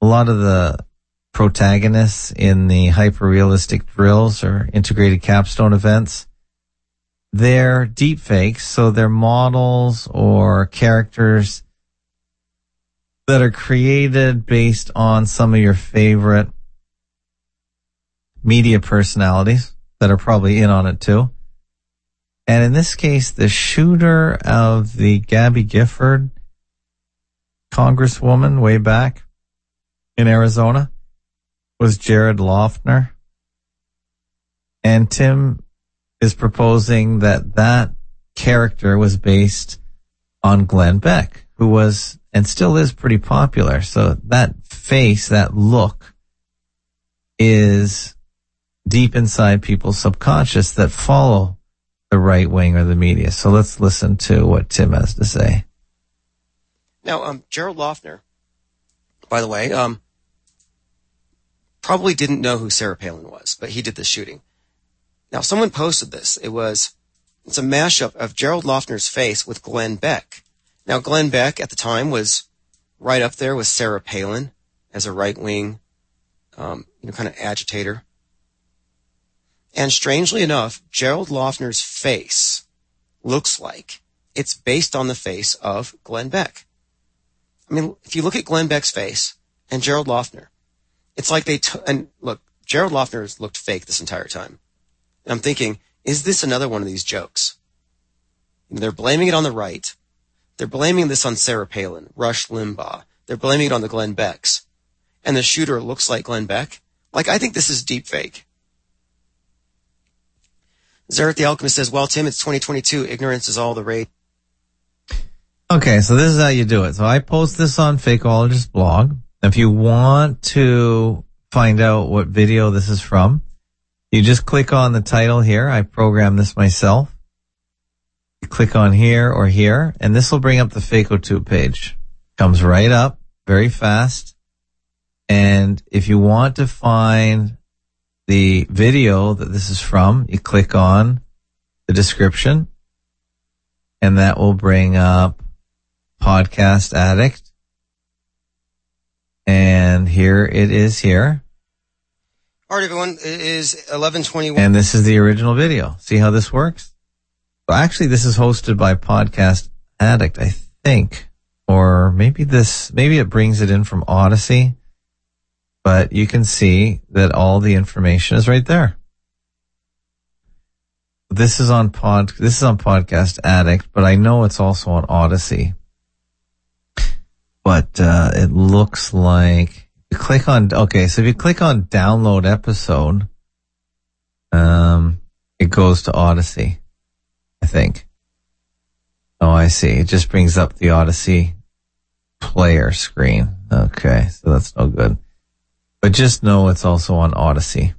lot of the protagonists in the hyper-realistic drills or integrated capstone events, they're deep fakes, so they're models or characters that are created based on some of your favorite media personalities that are probably in on it too. And in this case, the shooter of the Gabby Gifford congresswoman way back in Arizona was Jared Loughner. And Tim is proposing that that character was based on Glenn Beck, who was and still is pretty popular. So that face, that look, is deep inside people's subconscious that follow the right wing or the media. So let's listen to what Tim has to say. Now, um, Jared Loughner, by the way, um, probably didn't know who Sarah Palin was, but he did the shooting. Now, someone posted this. It was, it's a mashup of Jared Loughner's face with Glenn Beck. Now, Glenn Beck at the time was right up there with Sarah Palin as a right wing, um, you know, kind of agitator. And strangely enough, Jared Loughner's face looks like it's based on the face of Glenn Beck. I mean, if you look at Glenn Beck's face and Jared Loughner, it's like they t- – and look, Jared Loughner has looked fake this entire time. And I'm thinking, is this another one of these jokes? And they're blaming it on the right. They're blaming this on Sarah Palin, Rush Limbaugh. They're blaming it on the Glenn Becks. And the shooter looks like Glenn Beck. Like, I think this is deep fake. Zareth the Alchemist says, well, Tim, it's twenty twenty-two. Ignorance is all the rage. Okay, so this is how you do it. So I post this on Fakeologist's blog. If you want to find out what video this is from, you just click on the title here. I programmed this myself. You click on here or here, and this will bring up the Fakotube page. Comes right up very fast. And if you want to find the video that this is from, you click on the description, and that will bring up Podcast Addict. And here it is here. All right, everyone, it is eleven twenty-one. And this is the original video. See how this works? Well, actually, this is hosted by Podcast Addict, I think. Or maybe this, maybe it brings it in from Odysee. But you can see that all the information is right there. This is on pod, this is on Podcast Addict, but I know it's also on Odysee. But, uh, it looks like you click on, okay, so if you click on download episode, um, it goes to Odysee, I think. Oh, I see. It just brings up the Odysee player screen. Okay. So that's no good. But just know it's also on Odysee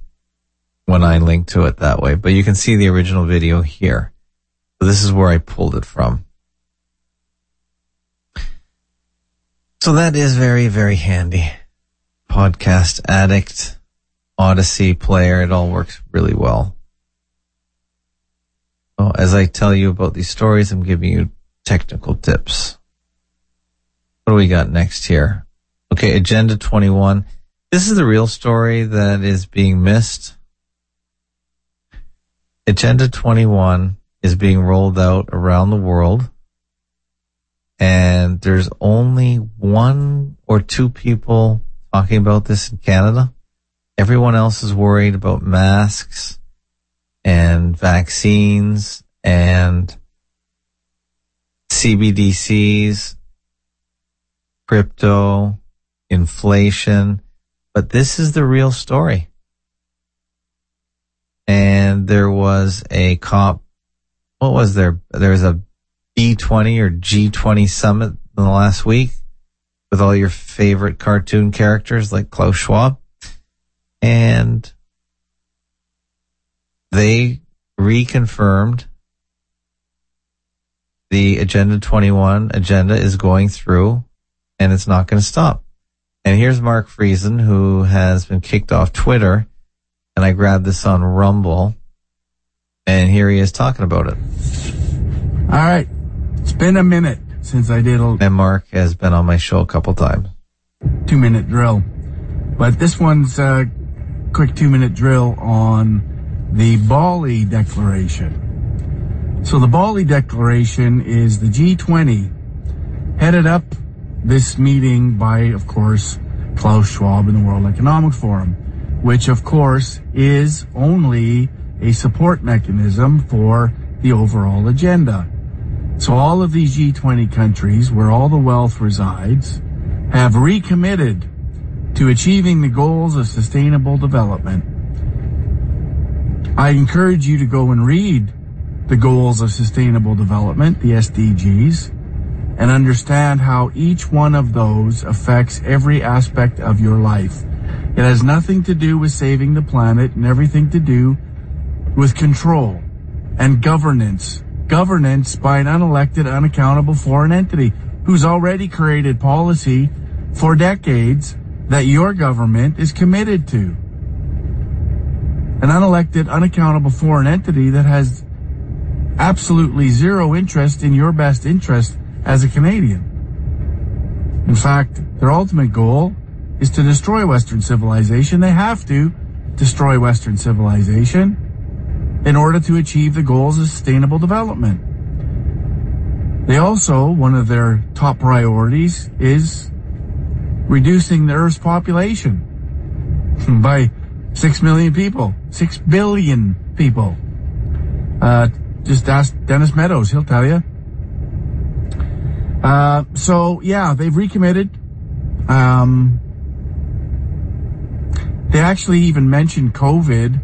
when I link to it that way. But you can see the original video here. So this is where I pulled it from. So that is very, very handy. Podcast Addict, Odysee player, it all works really well. Oh, as I tell you about these stories, I'm giving you technical tips. What do we got next here? Okay, Agenda twenty-one. This is the real story that is being missed. Agenda twenty-one is being rolled out around the world, and there's only one or two people talking about this in Canada. Everyone else is worried about masks and vaccines and C B D Cs, crypto, inflation. But this is the real story. And there was a cop what was there? There was a B twenty or G twenty summit in the last week with all your favorite cartoon characters like Klaus Schwab. And they reconfirmed the Agenda twenty-one agenda is going through, and it's not going to stop. And here's Mark Friesen, who has been kicked off Twitter, and I grabbed this on Rumble, and here he is talking about it. All right. It's been a minute since I did a... And Mark has been on my show a couple times. Two-minute drill. But this one's a quick two-minute drill on the Bali Declaration. So the Bali Declaration is the G twenty headed up this meeting by, of course, Klaus Schwab and the World Economic Forum, which, of course, is only a support mechanism for the overall agenda. So all of these G twenty countries, where all the wealth resides, have recommitted to achieving the goals of sustainable development. I encourage you to go and read the goals of sustainable development, the S D Gs, and understand how each one of those affects every aspect of your life. It has nothing to do with saving the planet and everything to do with control and governance. Governance by an unelected, unaccountable foreign entity who's already created policy for decades that your government is committed to. An unelected, unaccountable foreign entity that has absolutely zero interest in your best interest as a Canadian. In fact, their ultimate goal is to destroy Western civilization. They have to destroy Western civilization in order to achieve the goals of sustainable development. They also, one of their top priorities is reducing the Earth's population by six million people, six billion people. Uh, just ask Dennis Meadows, he'll tell you. Uh, so yeah, they've recommitted. Um, they actually even mentioned COVID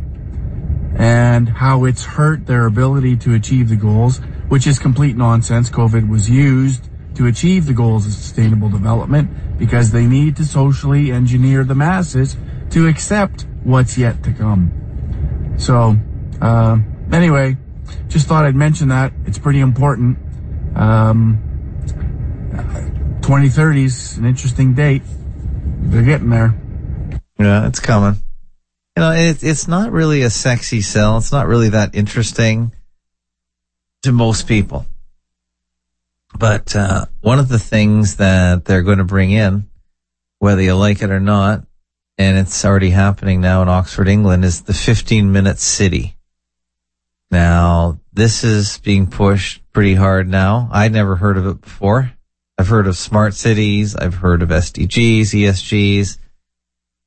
and how it's hurt their ability to achieve the goals, which is complete nonsense. COVID was used to achieve the goals of sustainable development because they need to socially engineer the masses to accept what's yet to come. So, uh, anyway, just thought I'd mention that. It's pretty important. Um, twenty thirty is an interesting date. They're getting there. Yeah, it's coming. You know, it, it's not really a sexy sell. It's not really that interesting to most people. But uh, one of the things that they're going to bring in, whether you like it or not, and it's already happening now in Oxford, England, is the fifteen-minute city. Now, this is being pushed pretty hard now. I'd never heard of it before. I've heard of smart cities. I've heard of S D Gs, E S Gs.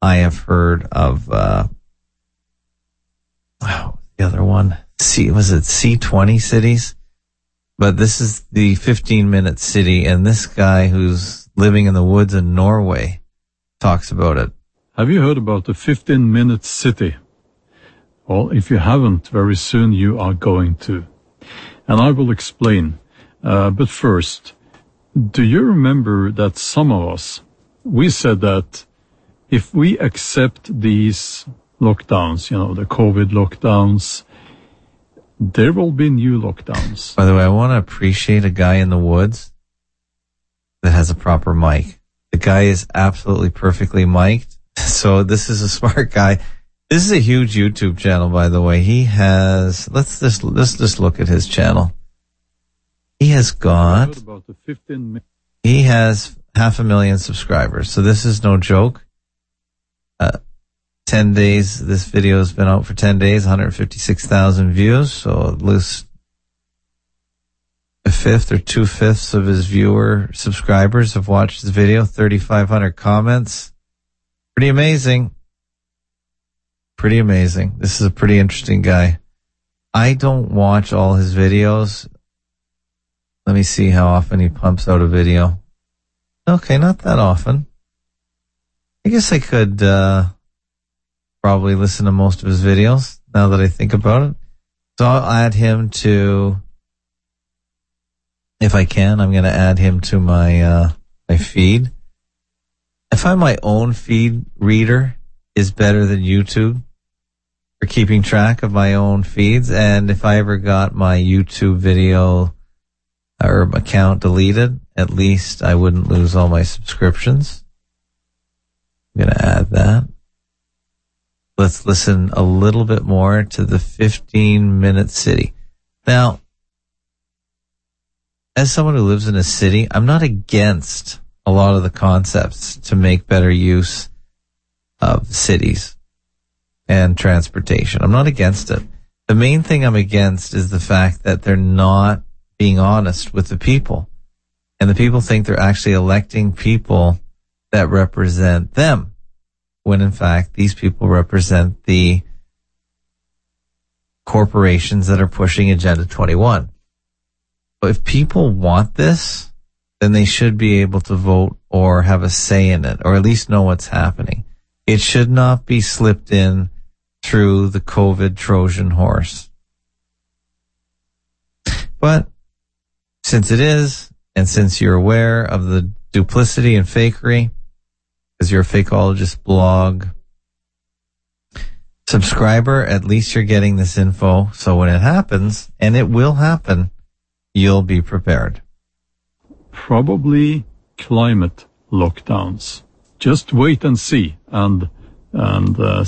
I have heard of... Uh, Oh, the other one, C, was it C twenty cities? But this is the fifteen-minute city, and this guy who's living in the woods in Norway talks about it. Have you heard about the fifteen-minute city? Well, if you haven't, very soon you are going to. And I will explain. Uh, but first, do you remember that some of us, we said that if we accept these lockdowns, you know, the COVID lockdowns, there will be new lockdowns. By the way, I want to appreciate a guy in the woods that has a proper mic. The guy is absolutely perfectly mic'd. So this is a smart guy. This is a huge YouTube channel, by the way. He has, let's just, let's just look at his channel. He has got, he has half a million subscribers. So this is no joke. Uh, ten days, this video has been out for ten days, one hundred fifty-six thousand views, so at least a fifth or two-fifths of his viewer subscribers have watched his video, thirty-five hundred comments. Pretty amazing. Pretty amazing. This is a pretty interesting guy. I don't watch all his videos. Let me see how often he pumps out a video. Okay, not that often. I guess I could uh probably listen to most of his videos now that I think about it. So I'll add him to If I can, I'm going to add him to my uh, my feed. I find my own feed reader is better than YouTube for keeping track of my own feeds. And if I ever got my YouTube video or account deleted, at least I wouldn't lose all my subscriptions. I'm going to add that. Let's listen a little bit more to the fifteen-minute city. Now, as someone who lives in a city, I'm not against a lot of the concepts to make better use of cities and transportation. I'm not against it. The main thing I'm against is the fact that they're not being honest with the people. And the people think they're actually electing people that represent them, when in fact these people represent the corporations that are pushing Agenda twenty-one. But if people want this, then they should be able to vote or have a say in it, or at least know what's happening. It should not be slipped in through the COVID Trojan horse. But since it is, and since you're aware of the duplicity and fakery, because you're a Fakeologist blog subscriber, at least you're getting this info. So when it happens, and it will happen, you'll be prepared. Probably climate lockdowns. Just wait and see. And and uh,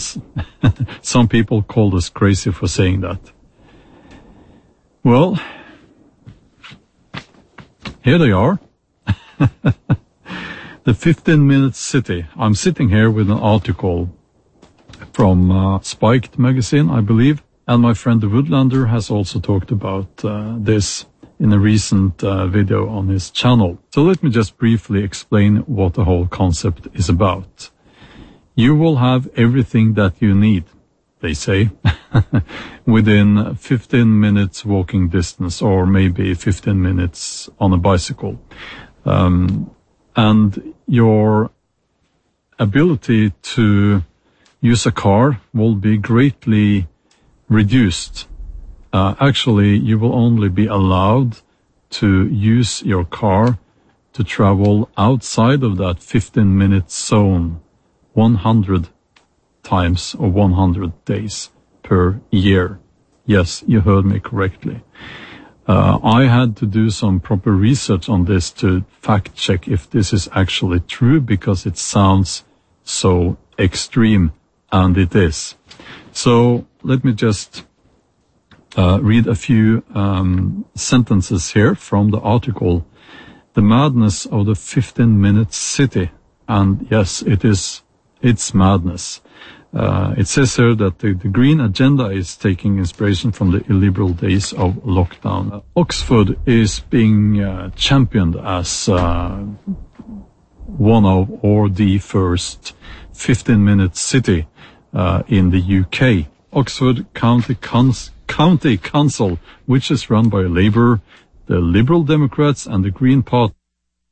some people called us crazy for saying that. Well, here they are. The fifteen-minute city. I'm sitting here with an article from uh, Spiked magazine, I believe. And my friend the Woodlander has also talked about uh, this in a recent uh, video on his channel. So let me just briefly explain what the whole concept is about. You will have everything that you need, they say, within fifteen minutes walking distance, or maybe fifteen minutes on a bicycle. Um, and your ability to use a car will be greatly reduced. Uh, actually, you will only be allowed to use your car to travel outside of that fifteen-minute zone one hundred times or one hundred days per year. Yes, you heard me correctly. Uh, I had to do some proper research on this to fact-check if this is actually true, because it sounds so extreme, and it is. So let me just... Uh, read a few um, sentences here from the article. The madness of the fifteen-minute city. And yes, it is, it's madness. Uh, it says here that the, the green agenda is taking inspiration from the illiberal days of lockdown. Uh, Oxford is being uh, championed as uh, one of, or the first fifteen-minute city uh, in the U K. Oxford County Council County Council, which is run by Labour, the Liberal Democrats, and the Green Party.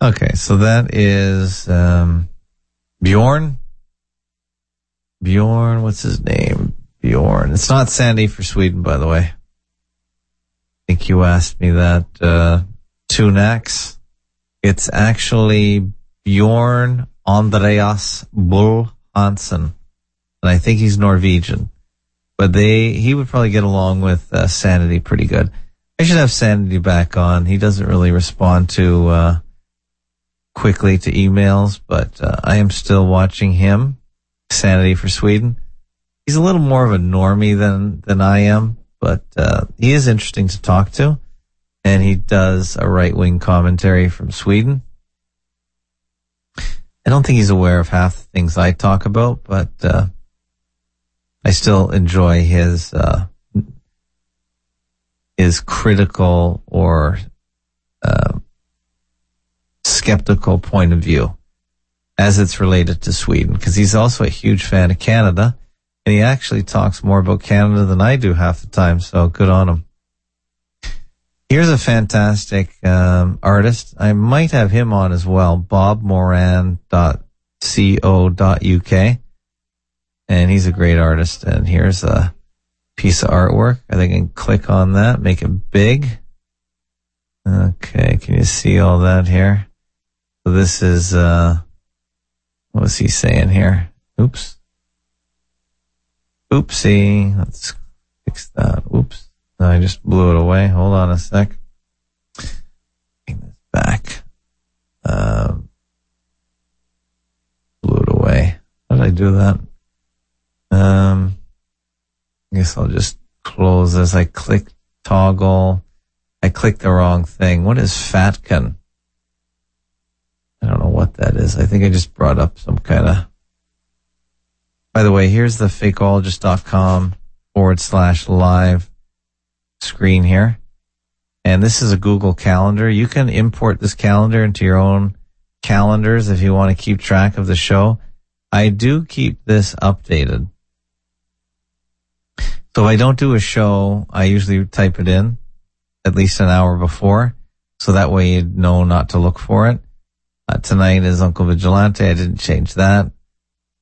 Okay, so that is um, Bjorn. Bjorn, what's his name? Bjorn. It's not Sandy for Sweden, by the way. I think you asked me that. Uh, Tunex. It's actually Bjorn Andreas Bull Hansen, and I think he's Norwegian. But they, he would probably get along with uh, Sanity pretty good. I should have Sanity back on. He doesn't really respond to uh quickly to emails, but uh, I am still watching him. Sanity for Sweden. He's a little more of a normie than than I am, but uh he is interesting to talk to, and he does a right-wing commentary from Sweden. I don't think he's aware of half the things I talk about, but uh I still enjoy his uh, his critical or uh, skeptical point of view as it's related to Sweden, because he's also a huge fan of Canada, and he actually talks more about Canada than I do half the time, so good on him. Here's a fantastic um, artist. I might have him on as well, bob moran dot co dot u k. And he's a great artist. And here's a piece of artwork. I think I can click on that, make it big. Okay, can you see all that here? So this is, uh, what was he saying here? Oops. Oopsie. Let's fix that. Oops. No, I just blew it away. Hold on a sec. Bring this back. Um, blew it away. How did I do that? Um, I guess I'll just close this. I clicked toggle. I clicked the wrong thing. What is Fatkin? I don't know what that is. I think I just brought up some kind of... By the way, here's the fakeologist.com forward slash live screen here. And this is a Google calendar. You can import this calendar into your own calendars if you want to keep track of the show. I do keep this updated. So if I don't do a show, I usually type it in at least an hour before. So that way you know not to look for it. Uh, tonight is Uncle Vigilante. I didn't change that.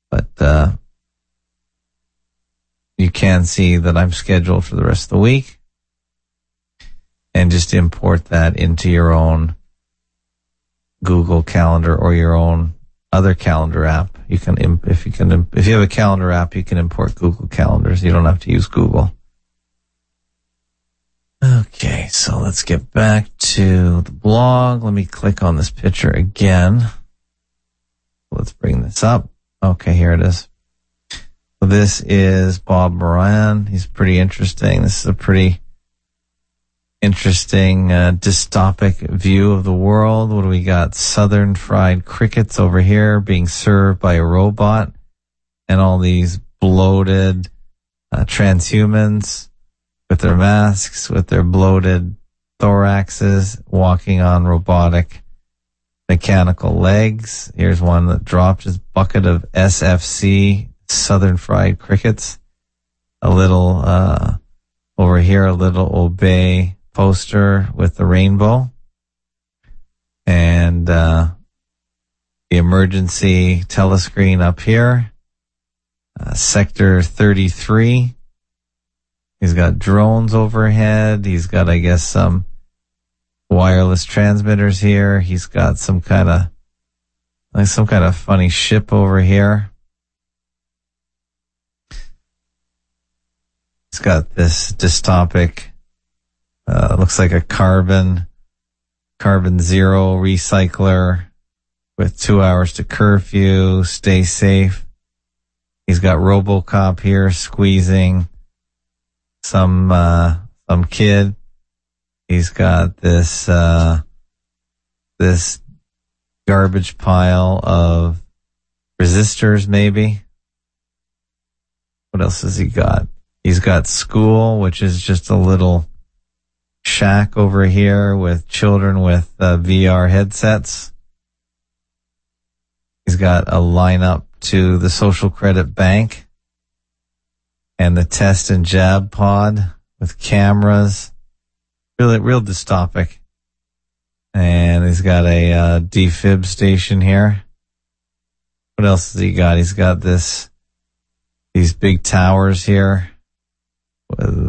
But, uh, you can see that I'm scheduled for the rest of the week, and just import that into your own Google Calendar or your own other calendar app. You can, imp- if you can, if you have a calendar app, you can import Google Calendars. You don't have to use Google. Okay, so let's get back to the blog. Let me click on this picture again. Let's bring this up. Okay, here it is. This is Bob Moran. He's pretty interesting. This is a pretty interesting uh, dystopic view of the world. What do we got? Southern fried crickets over here being served by a robot, and all these bloated uh, transhumans with their masks, with their bloated thoraxes, walking on robotic mechanical legs. Here's one that dropped his bucket of S F C. Southern fried crickets. A little, uh, over here, a little Obey poster with the rainbow. And, uh, the emergency telescreen up here. Uh, Sector thirty-three. He's got drones overhead. He's got, I guess, some wireless transmitters here. He's got some kind of, like, some kind of funny ship over here. It's got this dystopic, uh, looks like a carbon, carbon zero recycler with two hours to curfew, stay safe. He's got RoboCop here squeezing some, uh, some kid. He's got this, uh, this garbage pile of resistors maybe. What else has he got? He's got school, which is just a little shack over here with children with uh, V R headsets. He's got a lineup to the Social Credit Bank and the Test and Jab pod with cameras. Really, real dystopic. And he's got a uh, defib station here. What else has he got? He's got this, these big towers here.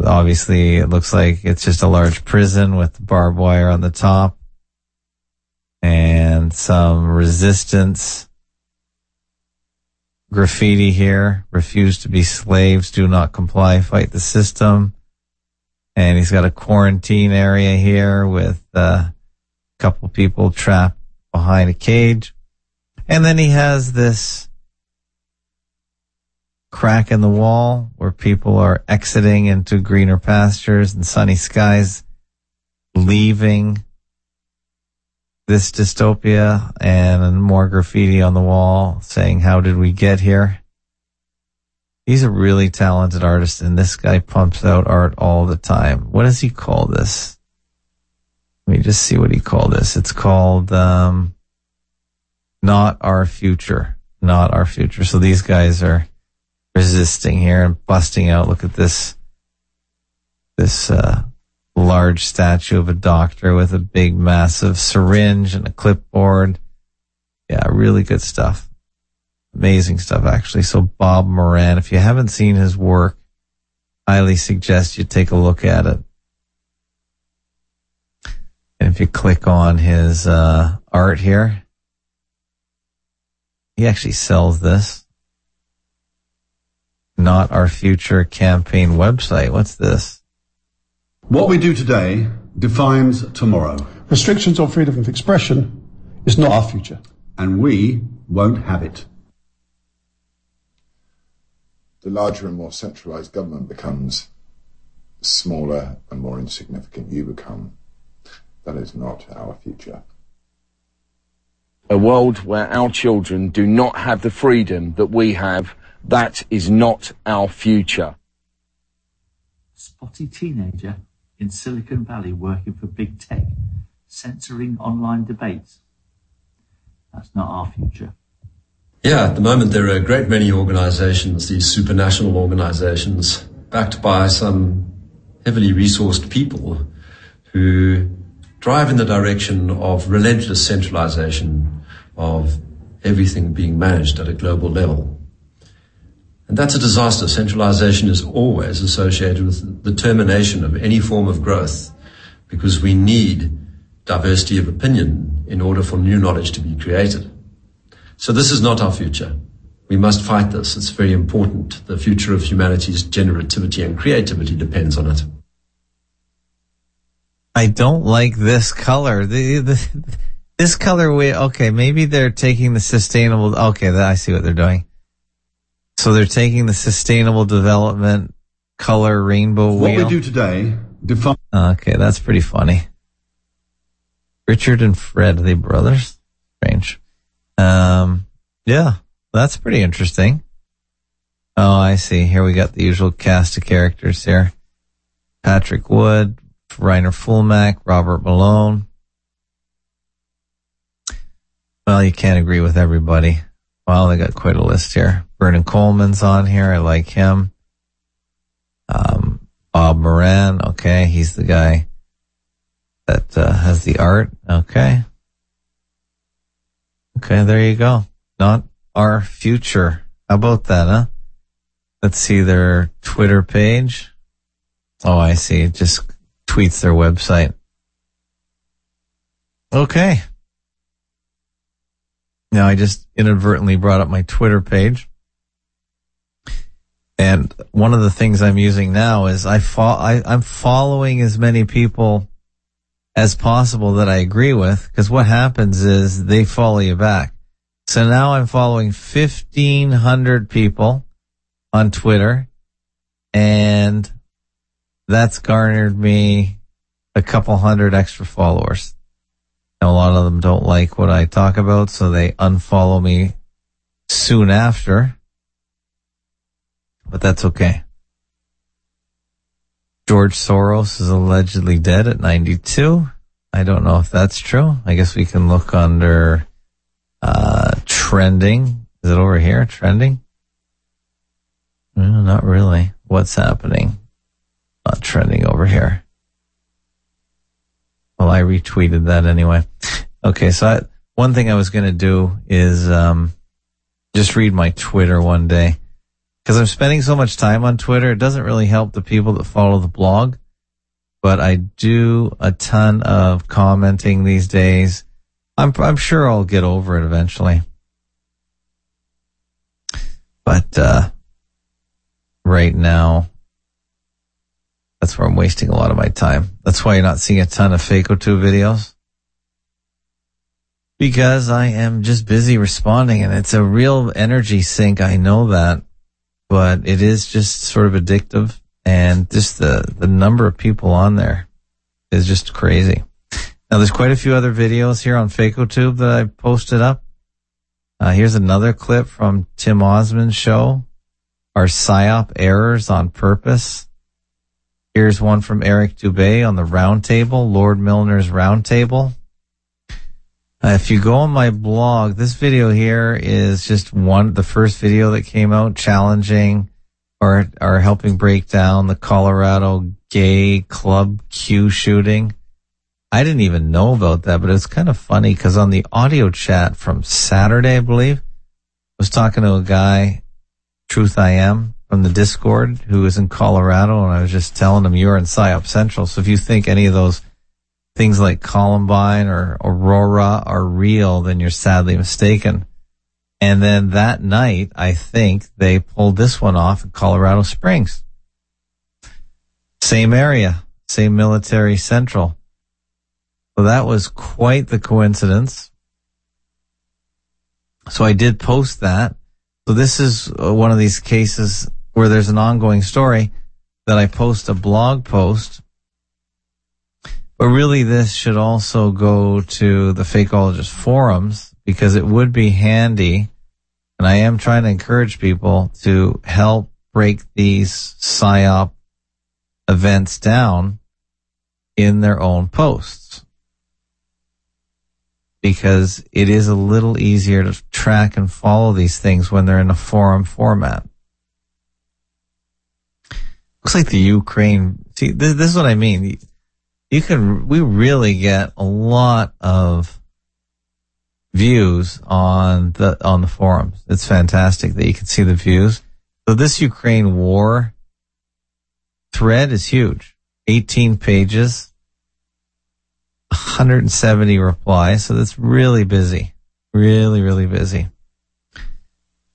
Obviously, it looks like it's just a large prison with barbed wire on the top and some resistance graffiti here. Refuse to be slaves. Do not comply. Fight the system. And he's got a quarantine area here with uh, a couple people trapped behind a cage. And then he has this crack in the wall where people are exiting into greener pastures and sunny skies, leaving this dystopia, and more graffiti on the wall saying, how did we get here? He's a really talented artist, and this guy pumps out art all the time. What does he call this? Let me just see what he called this. It's called um, Not Our Future. Not Our Future. So these guys are resisting here and busting out. Look at this, this uh, large statue of a doctor with a big, massive syringe and a clipboard. Yeah, really good stuff. Amazing stuff, actually. So Bob Moran, if you haven't seen his work, highly suggest you take a look at it. And if you click on his uh, art here, he actually sells this. Not Our Future campaign website. What's this? What we do today defines tomorrow. Restrictions on freedom of expression is not our future. And we won't have it. The larger and more centralized government becomes, the smaller and more insignificant you become. That is not our future. A world where our children do not have the freedom that we have, that is not our future. Spotty teenager in Silicon Valley working for big tech, censoring online debates. That's not our future. Yeah, at the moment there are a great many organizations, these supranational organizations, backed by some heavily resourced people who drive in the direction of relentless centralization of everything being managed at a global level. And that's a disaster. Centralization is always associated with the termination of any form of growth, because we need diversity of opinion in order for new knowledge to be created. So this is not our future. We must fight this. It's very important. The future of humanity's generativity and creativity depends on it. I don't like this color. The, the, this color, we, okay, maybe they're taking the sustainable, okay, I see what they're doing. So they're taking the sustainable development color rainbow wheel. What we do today defines. Okay, that's pretty funny. Richard and Fred, are they brothers? Strange. Um, yeah, that's pretty interesting. Oh, I see. Here we got the usual cast of characters here. Patrick Wood, Reiner Fulmack, Robert Malone. Well, you can't agree with everybody. Well, they got quite a list here. Vernon Coleman's on here. I like him. Um, Bob Moran. Okay. He's the guy that uh, has the art. Okay. Okay, there you go. Not our future. How about that, huh? Let's see their Twitter page. Oh, I see. It just tweets their website. Okay. Now, I just inadvertently brought up my Twitter page. And one of the things I'm using now is I fo- I, I'm following as many people as possible that I agree with, because what happens is they follow you back. So now I'm following fifteen hundred people on Twitter, and that's garnered me a couple hundred extra followers. Now, a lot of them don't like what I talk about, so they unfollow me soon after, but that's okay. George Soros is allegedly dead at ninety-two. I don't know if that's true. I guess we can look under uh trending. Is it over here? Trending? No, not really. What's happening? Not trending over here. Well, I retweeted that anyway. Okay, so I, one thing I was going to do is um just read my Twitter one day. Because I'm spending so much time on Twitter, it doesn't really help the people that follow the blog. But I do a ton of commenting these days. I'm, I'm sure I'll get over it eventually. But uh, right now, that's where I'm wasting a lot of my time. That's why you're not seeing a ton of Fakotube videos. Because I am just busy responding, and it's a real energy sink, I know that. But it is just sort of addictive, and just the, the number of people on there is just crazy. Now, there's quite a few other videos here on Fakotube that I posted up. Uh, here's another clip from Tim Osman's show, Our PSYOP Errors on Purpose. Here's one from Eric Dubé on the Roundtable, Lord Milner's Roundtable. Uh, if you go on my blog, this video here is just one, the first video that came out challenging or, or helping break down the Colorado gay club Q shooting. I didn't even know about that, but it was kind of funny because on the audio chat from Saturday, I believe, I was talking to a guy, Truth I Am, from the Discord, who is in Colorado, and I was just telling him, you're in PSYOP Central, so if you think any of those things like Columbine or Aurora are real, then you're sadly mistaken. And then that night, I think they pulled this one off in Colorado Springs. Same area, same military central. So that was quite the coincidence. So I did post that. So this is one of these cases where there's an ongoing story that I post a blog post. But really this should also go to the Fakeologist forums, because it would be handy, and I am trying to encourage people to help break these PSYOP events down in their own posts, because it is a little easier to track and follow these things when they're in a forum format. Looks like the Ukraine. See, this, this is what I mean. You can, we really get a lot of views on the, on the forums. It's fantastic that you can see the views. So this Ukraine war thread is huge. eighteen pages, one hundred seventy replies. So that's really busy. Really, really busy.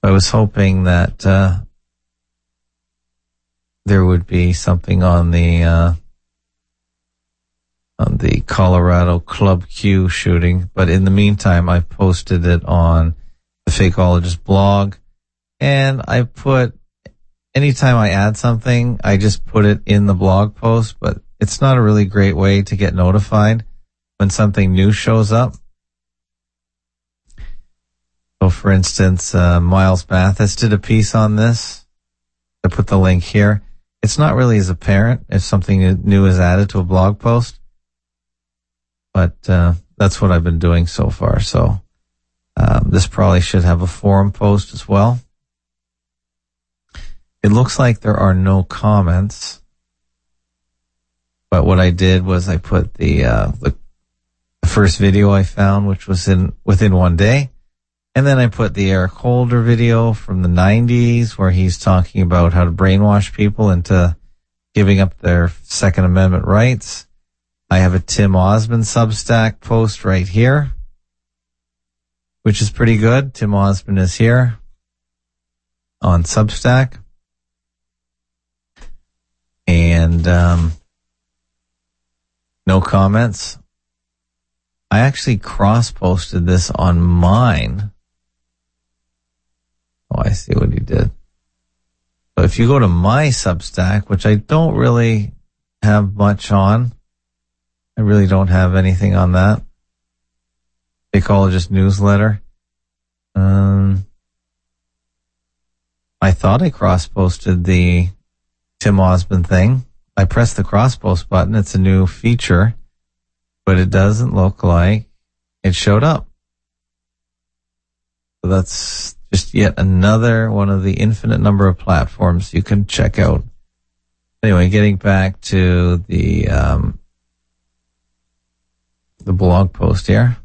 I was hoping that, uh, there would be something on the, uh, on the Colorado Club Q shooting. But in the meantime, I posted it on the Fakeologist blog, and I put, anytime I add something, I just put it in the blog post, but it's not a really great way to get notified when something new shows up. So for instance, uh, Miles Mathis did a piece on this. I put the link here. It's not really as apparent if something new is added to a blog post. But uh, that's what I've been doing so far. So um, this probably should have a forum post as well. It looks like there are no comments. But what I did was I put the uh, the, the first video I found, which was in within one day. And then I put the Eric Holder video from the nineties, where he's talking about how to brainwash people into giving up their Second Amendment rights. I have a Tim Osman Substack post right here, which is pretty good. Tim Osman is here on Substack. And um, no comments. I actually cross-posted this on mine. Oh, I see what he did. So if you go to my Substack, which I don't really have much on, I really don't have anything on that. Fakeologist newsletter. Um, I thought I cross-posted the Tim Osman thing. I pressed the cross-post button. It's a new feature, but it doesn't look like it showed up. So that's just yet another one of the infinite number of platforms you can check out. Anyway, getting back to the... Um, the blog post here.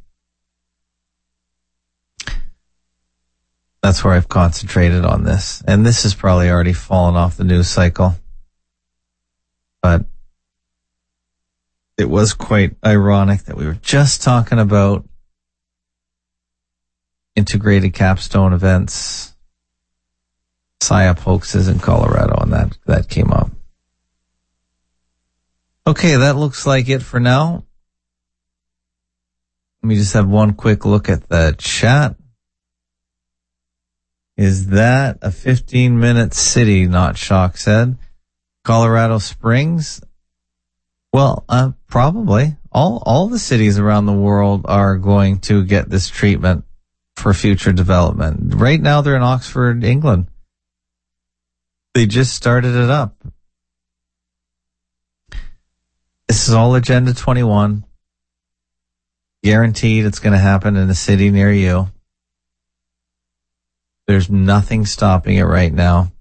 That's where I've concentrated on this. And this has probably already fallen off the news cycle. But it was quite ironic that we were just talking about integrated capstone events, PSYOP hoaxes in Colorado, and that, that came up. Okay, that looks like it for now. Let me just have one quick look at the chat. Is that a fifteen-minute city, Not Shock said? Colorado Springs? Well, uh, probably. All all the cities around the world are going to get this treatment for future development. Right now, they're in Oxford, England. They just started it up. This is all Agenda twenty-one. Guaranteed it's going to happen in a city near you. There's nothing stopping it right now.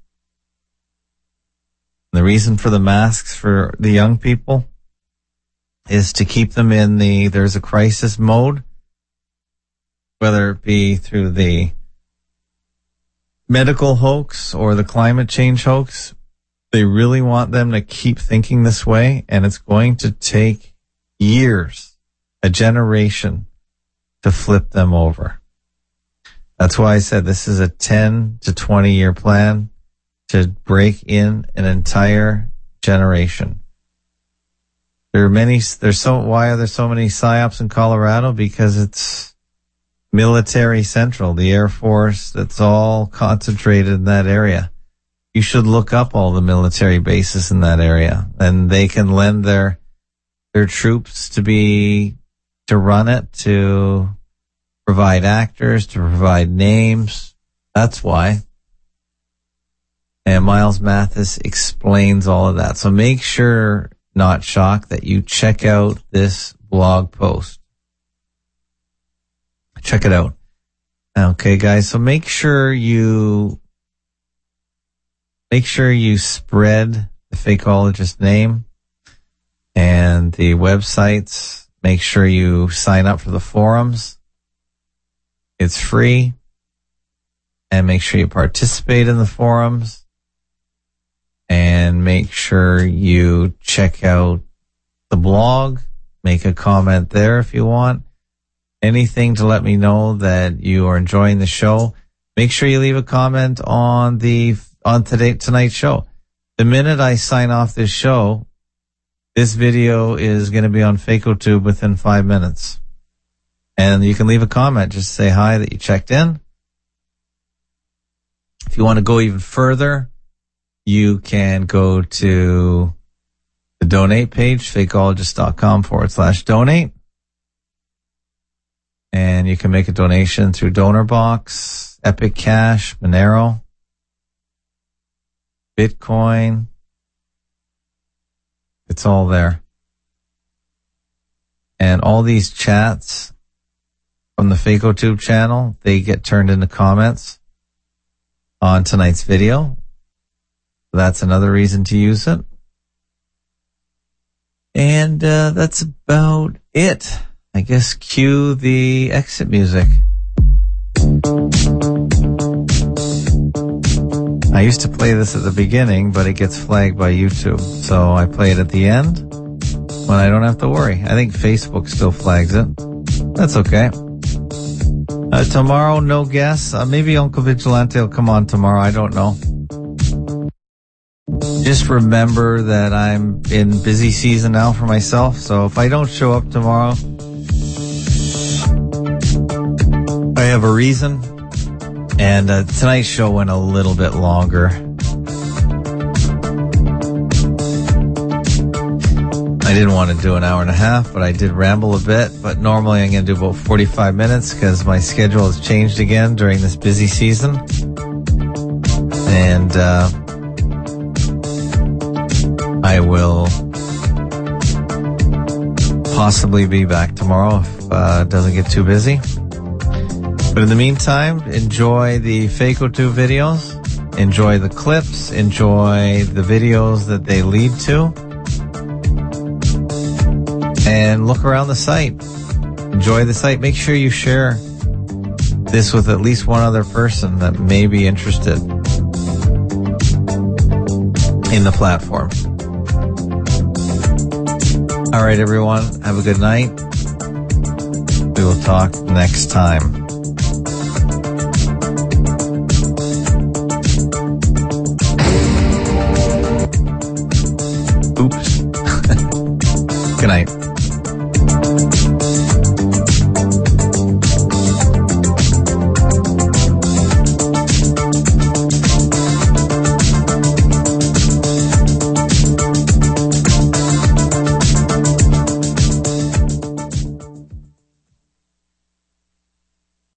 The reason for the masks for the young people is to keep them in the, there's a crisis mode, whether it be through the medical hoax or the climate change hoax. They really want them to keep thinking this way, and it's going to take years, a generation to flip them over. That's why I said this is a ten to twenty year plan to break in an entire generation. There are many, there's so, why are there so many psyops in Colorado? Because it's military central, the Air Force, that's all concentrated in that area. You should look up all the military bases in that area, and they can lend their, their troops to be, to run it, to provide actors, to provide names. That's why. And Miles Mathis explains all of that. So make sure, not shocked, that you check out this blog post. Check it out. Okay, guys. So make sure you, make sure you spread the Fakeologist name and the websites. Make sure you sign up for the forums. It's free. And make sure you participate in the forums. And make sure you check out the blog. Make a comment there if you want. Anything to let me know that you are enjoying the show. Make sure you leave a comment on the on today tonight's show. The minute I sign off this show, this video is going to be on Fakotube within five minutes. And you can leave a comment. Just say hi that you checked in. If you want to go even further, you can go to the donate page, fakeologist.com forward slash donate. And you can make a donation through DonorBox, Epic Cash, Monero, Bitcoin. It's all there. And all these chats from the Fakotube channel, they get turned into comments on tonight's video. That's another reason to use it. And uh, that's about it. I guess cue the exit music. I used to play this at the beginning, but it gets flagged by YouTube. So I play it at the end when I don't have to worry. I think Facebook still flags it. That's okay. Uh, tomorrow, no guests. Uh, maybe Uncle Vigilante will come on tomorrow. I don't know. Just remember that I'm in busy season now for myself. So if I don't show up tomorrow, I have a reason. And uh, tonight's show went a little bit longer. I didn't want to do an hour and a half, but I did ramble a bit. But normally I'm going to do about forty-five minutes because my schedule has changed again during this busy season. And uh, I will possibly be back tomorrow if it uh, doesn't get too busy. But in the meantime, enjoy the Fakotube videos, enjoy the clips, enjoy the videos that they lead to, and look around the site. Enjoy the site. Make sure you share this with at least one other person that may be interested in the platform. All right, everyone, have a good night. We will talk next time.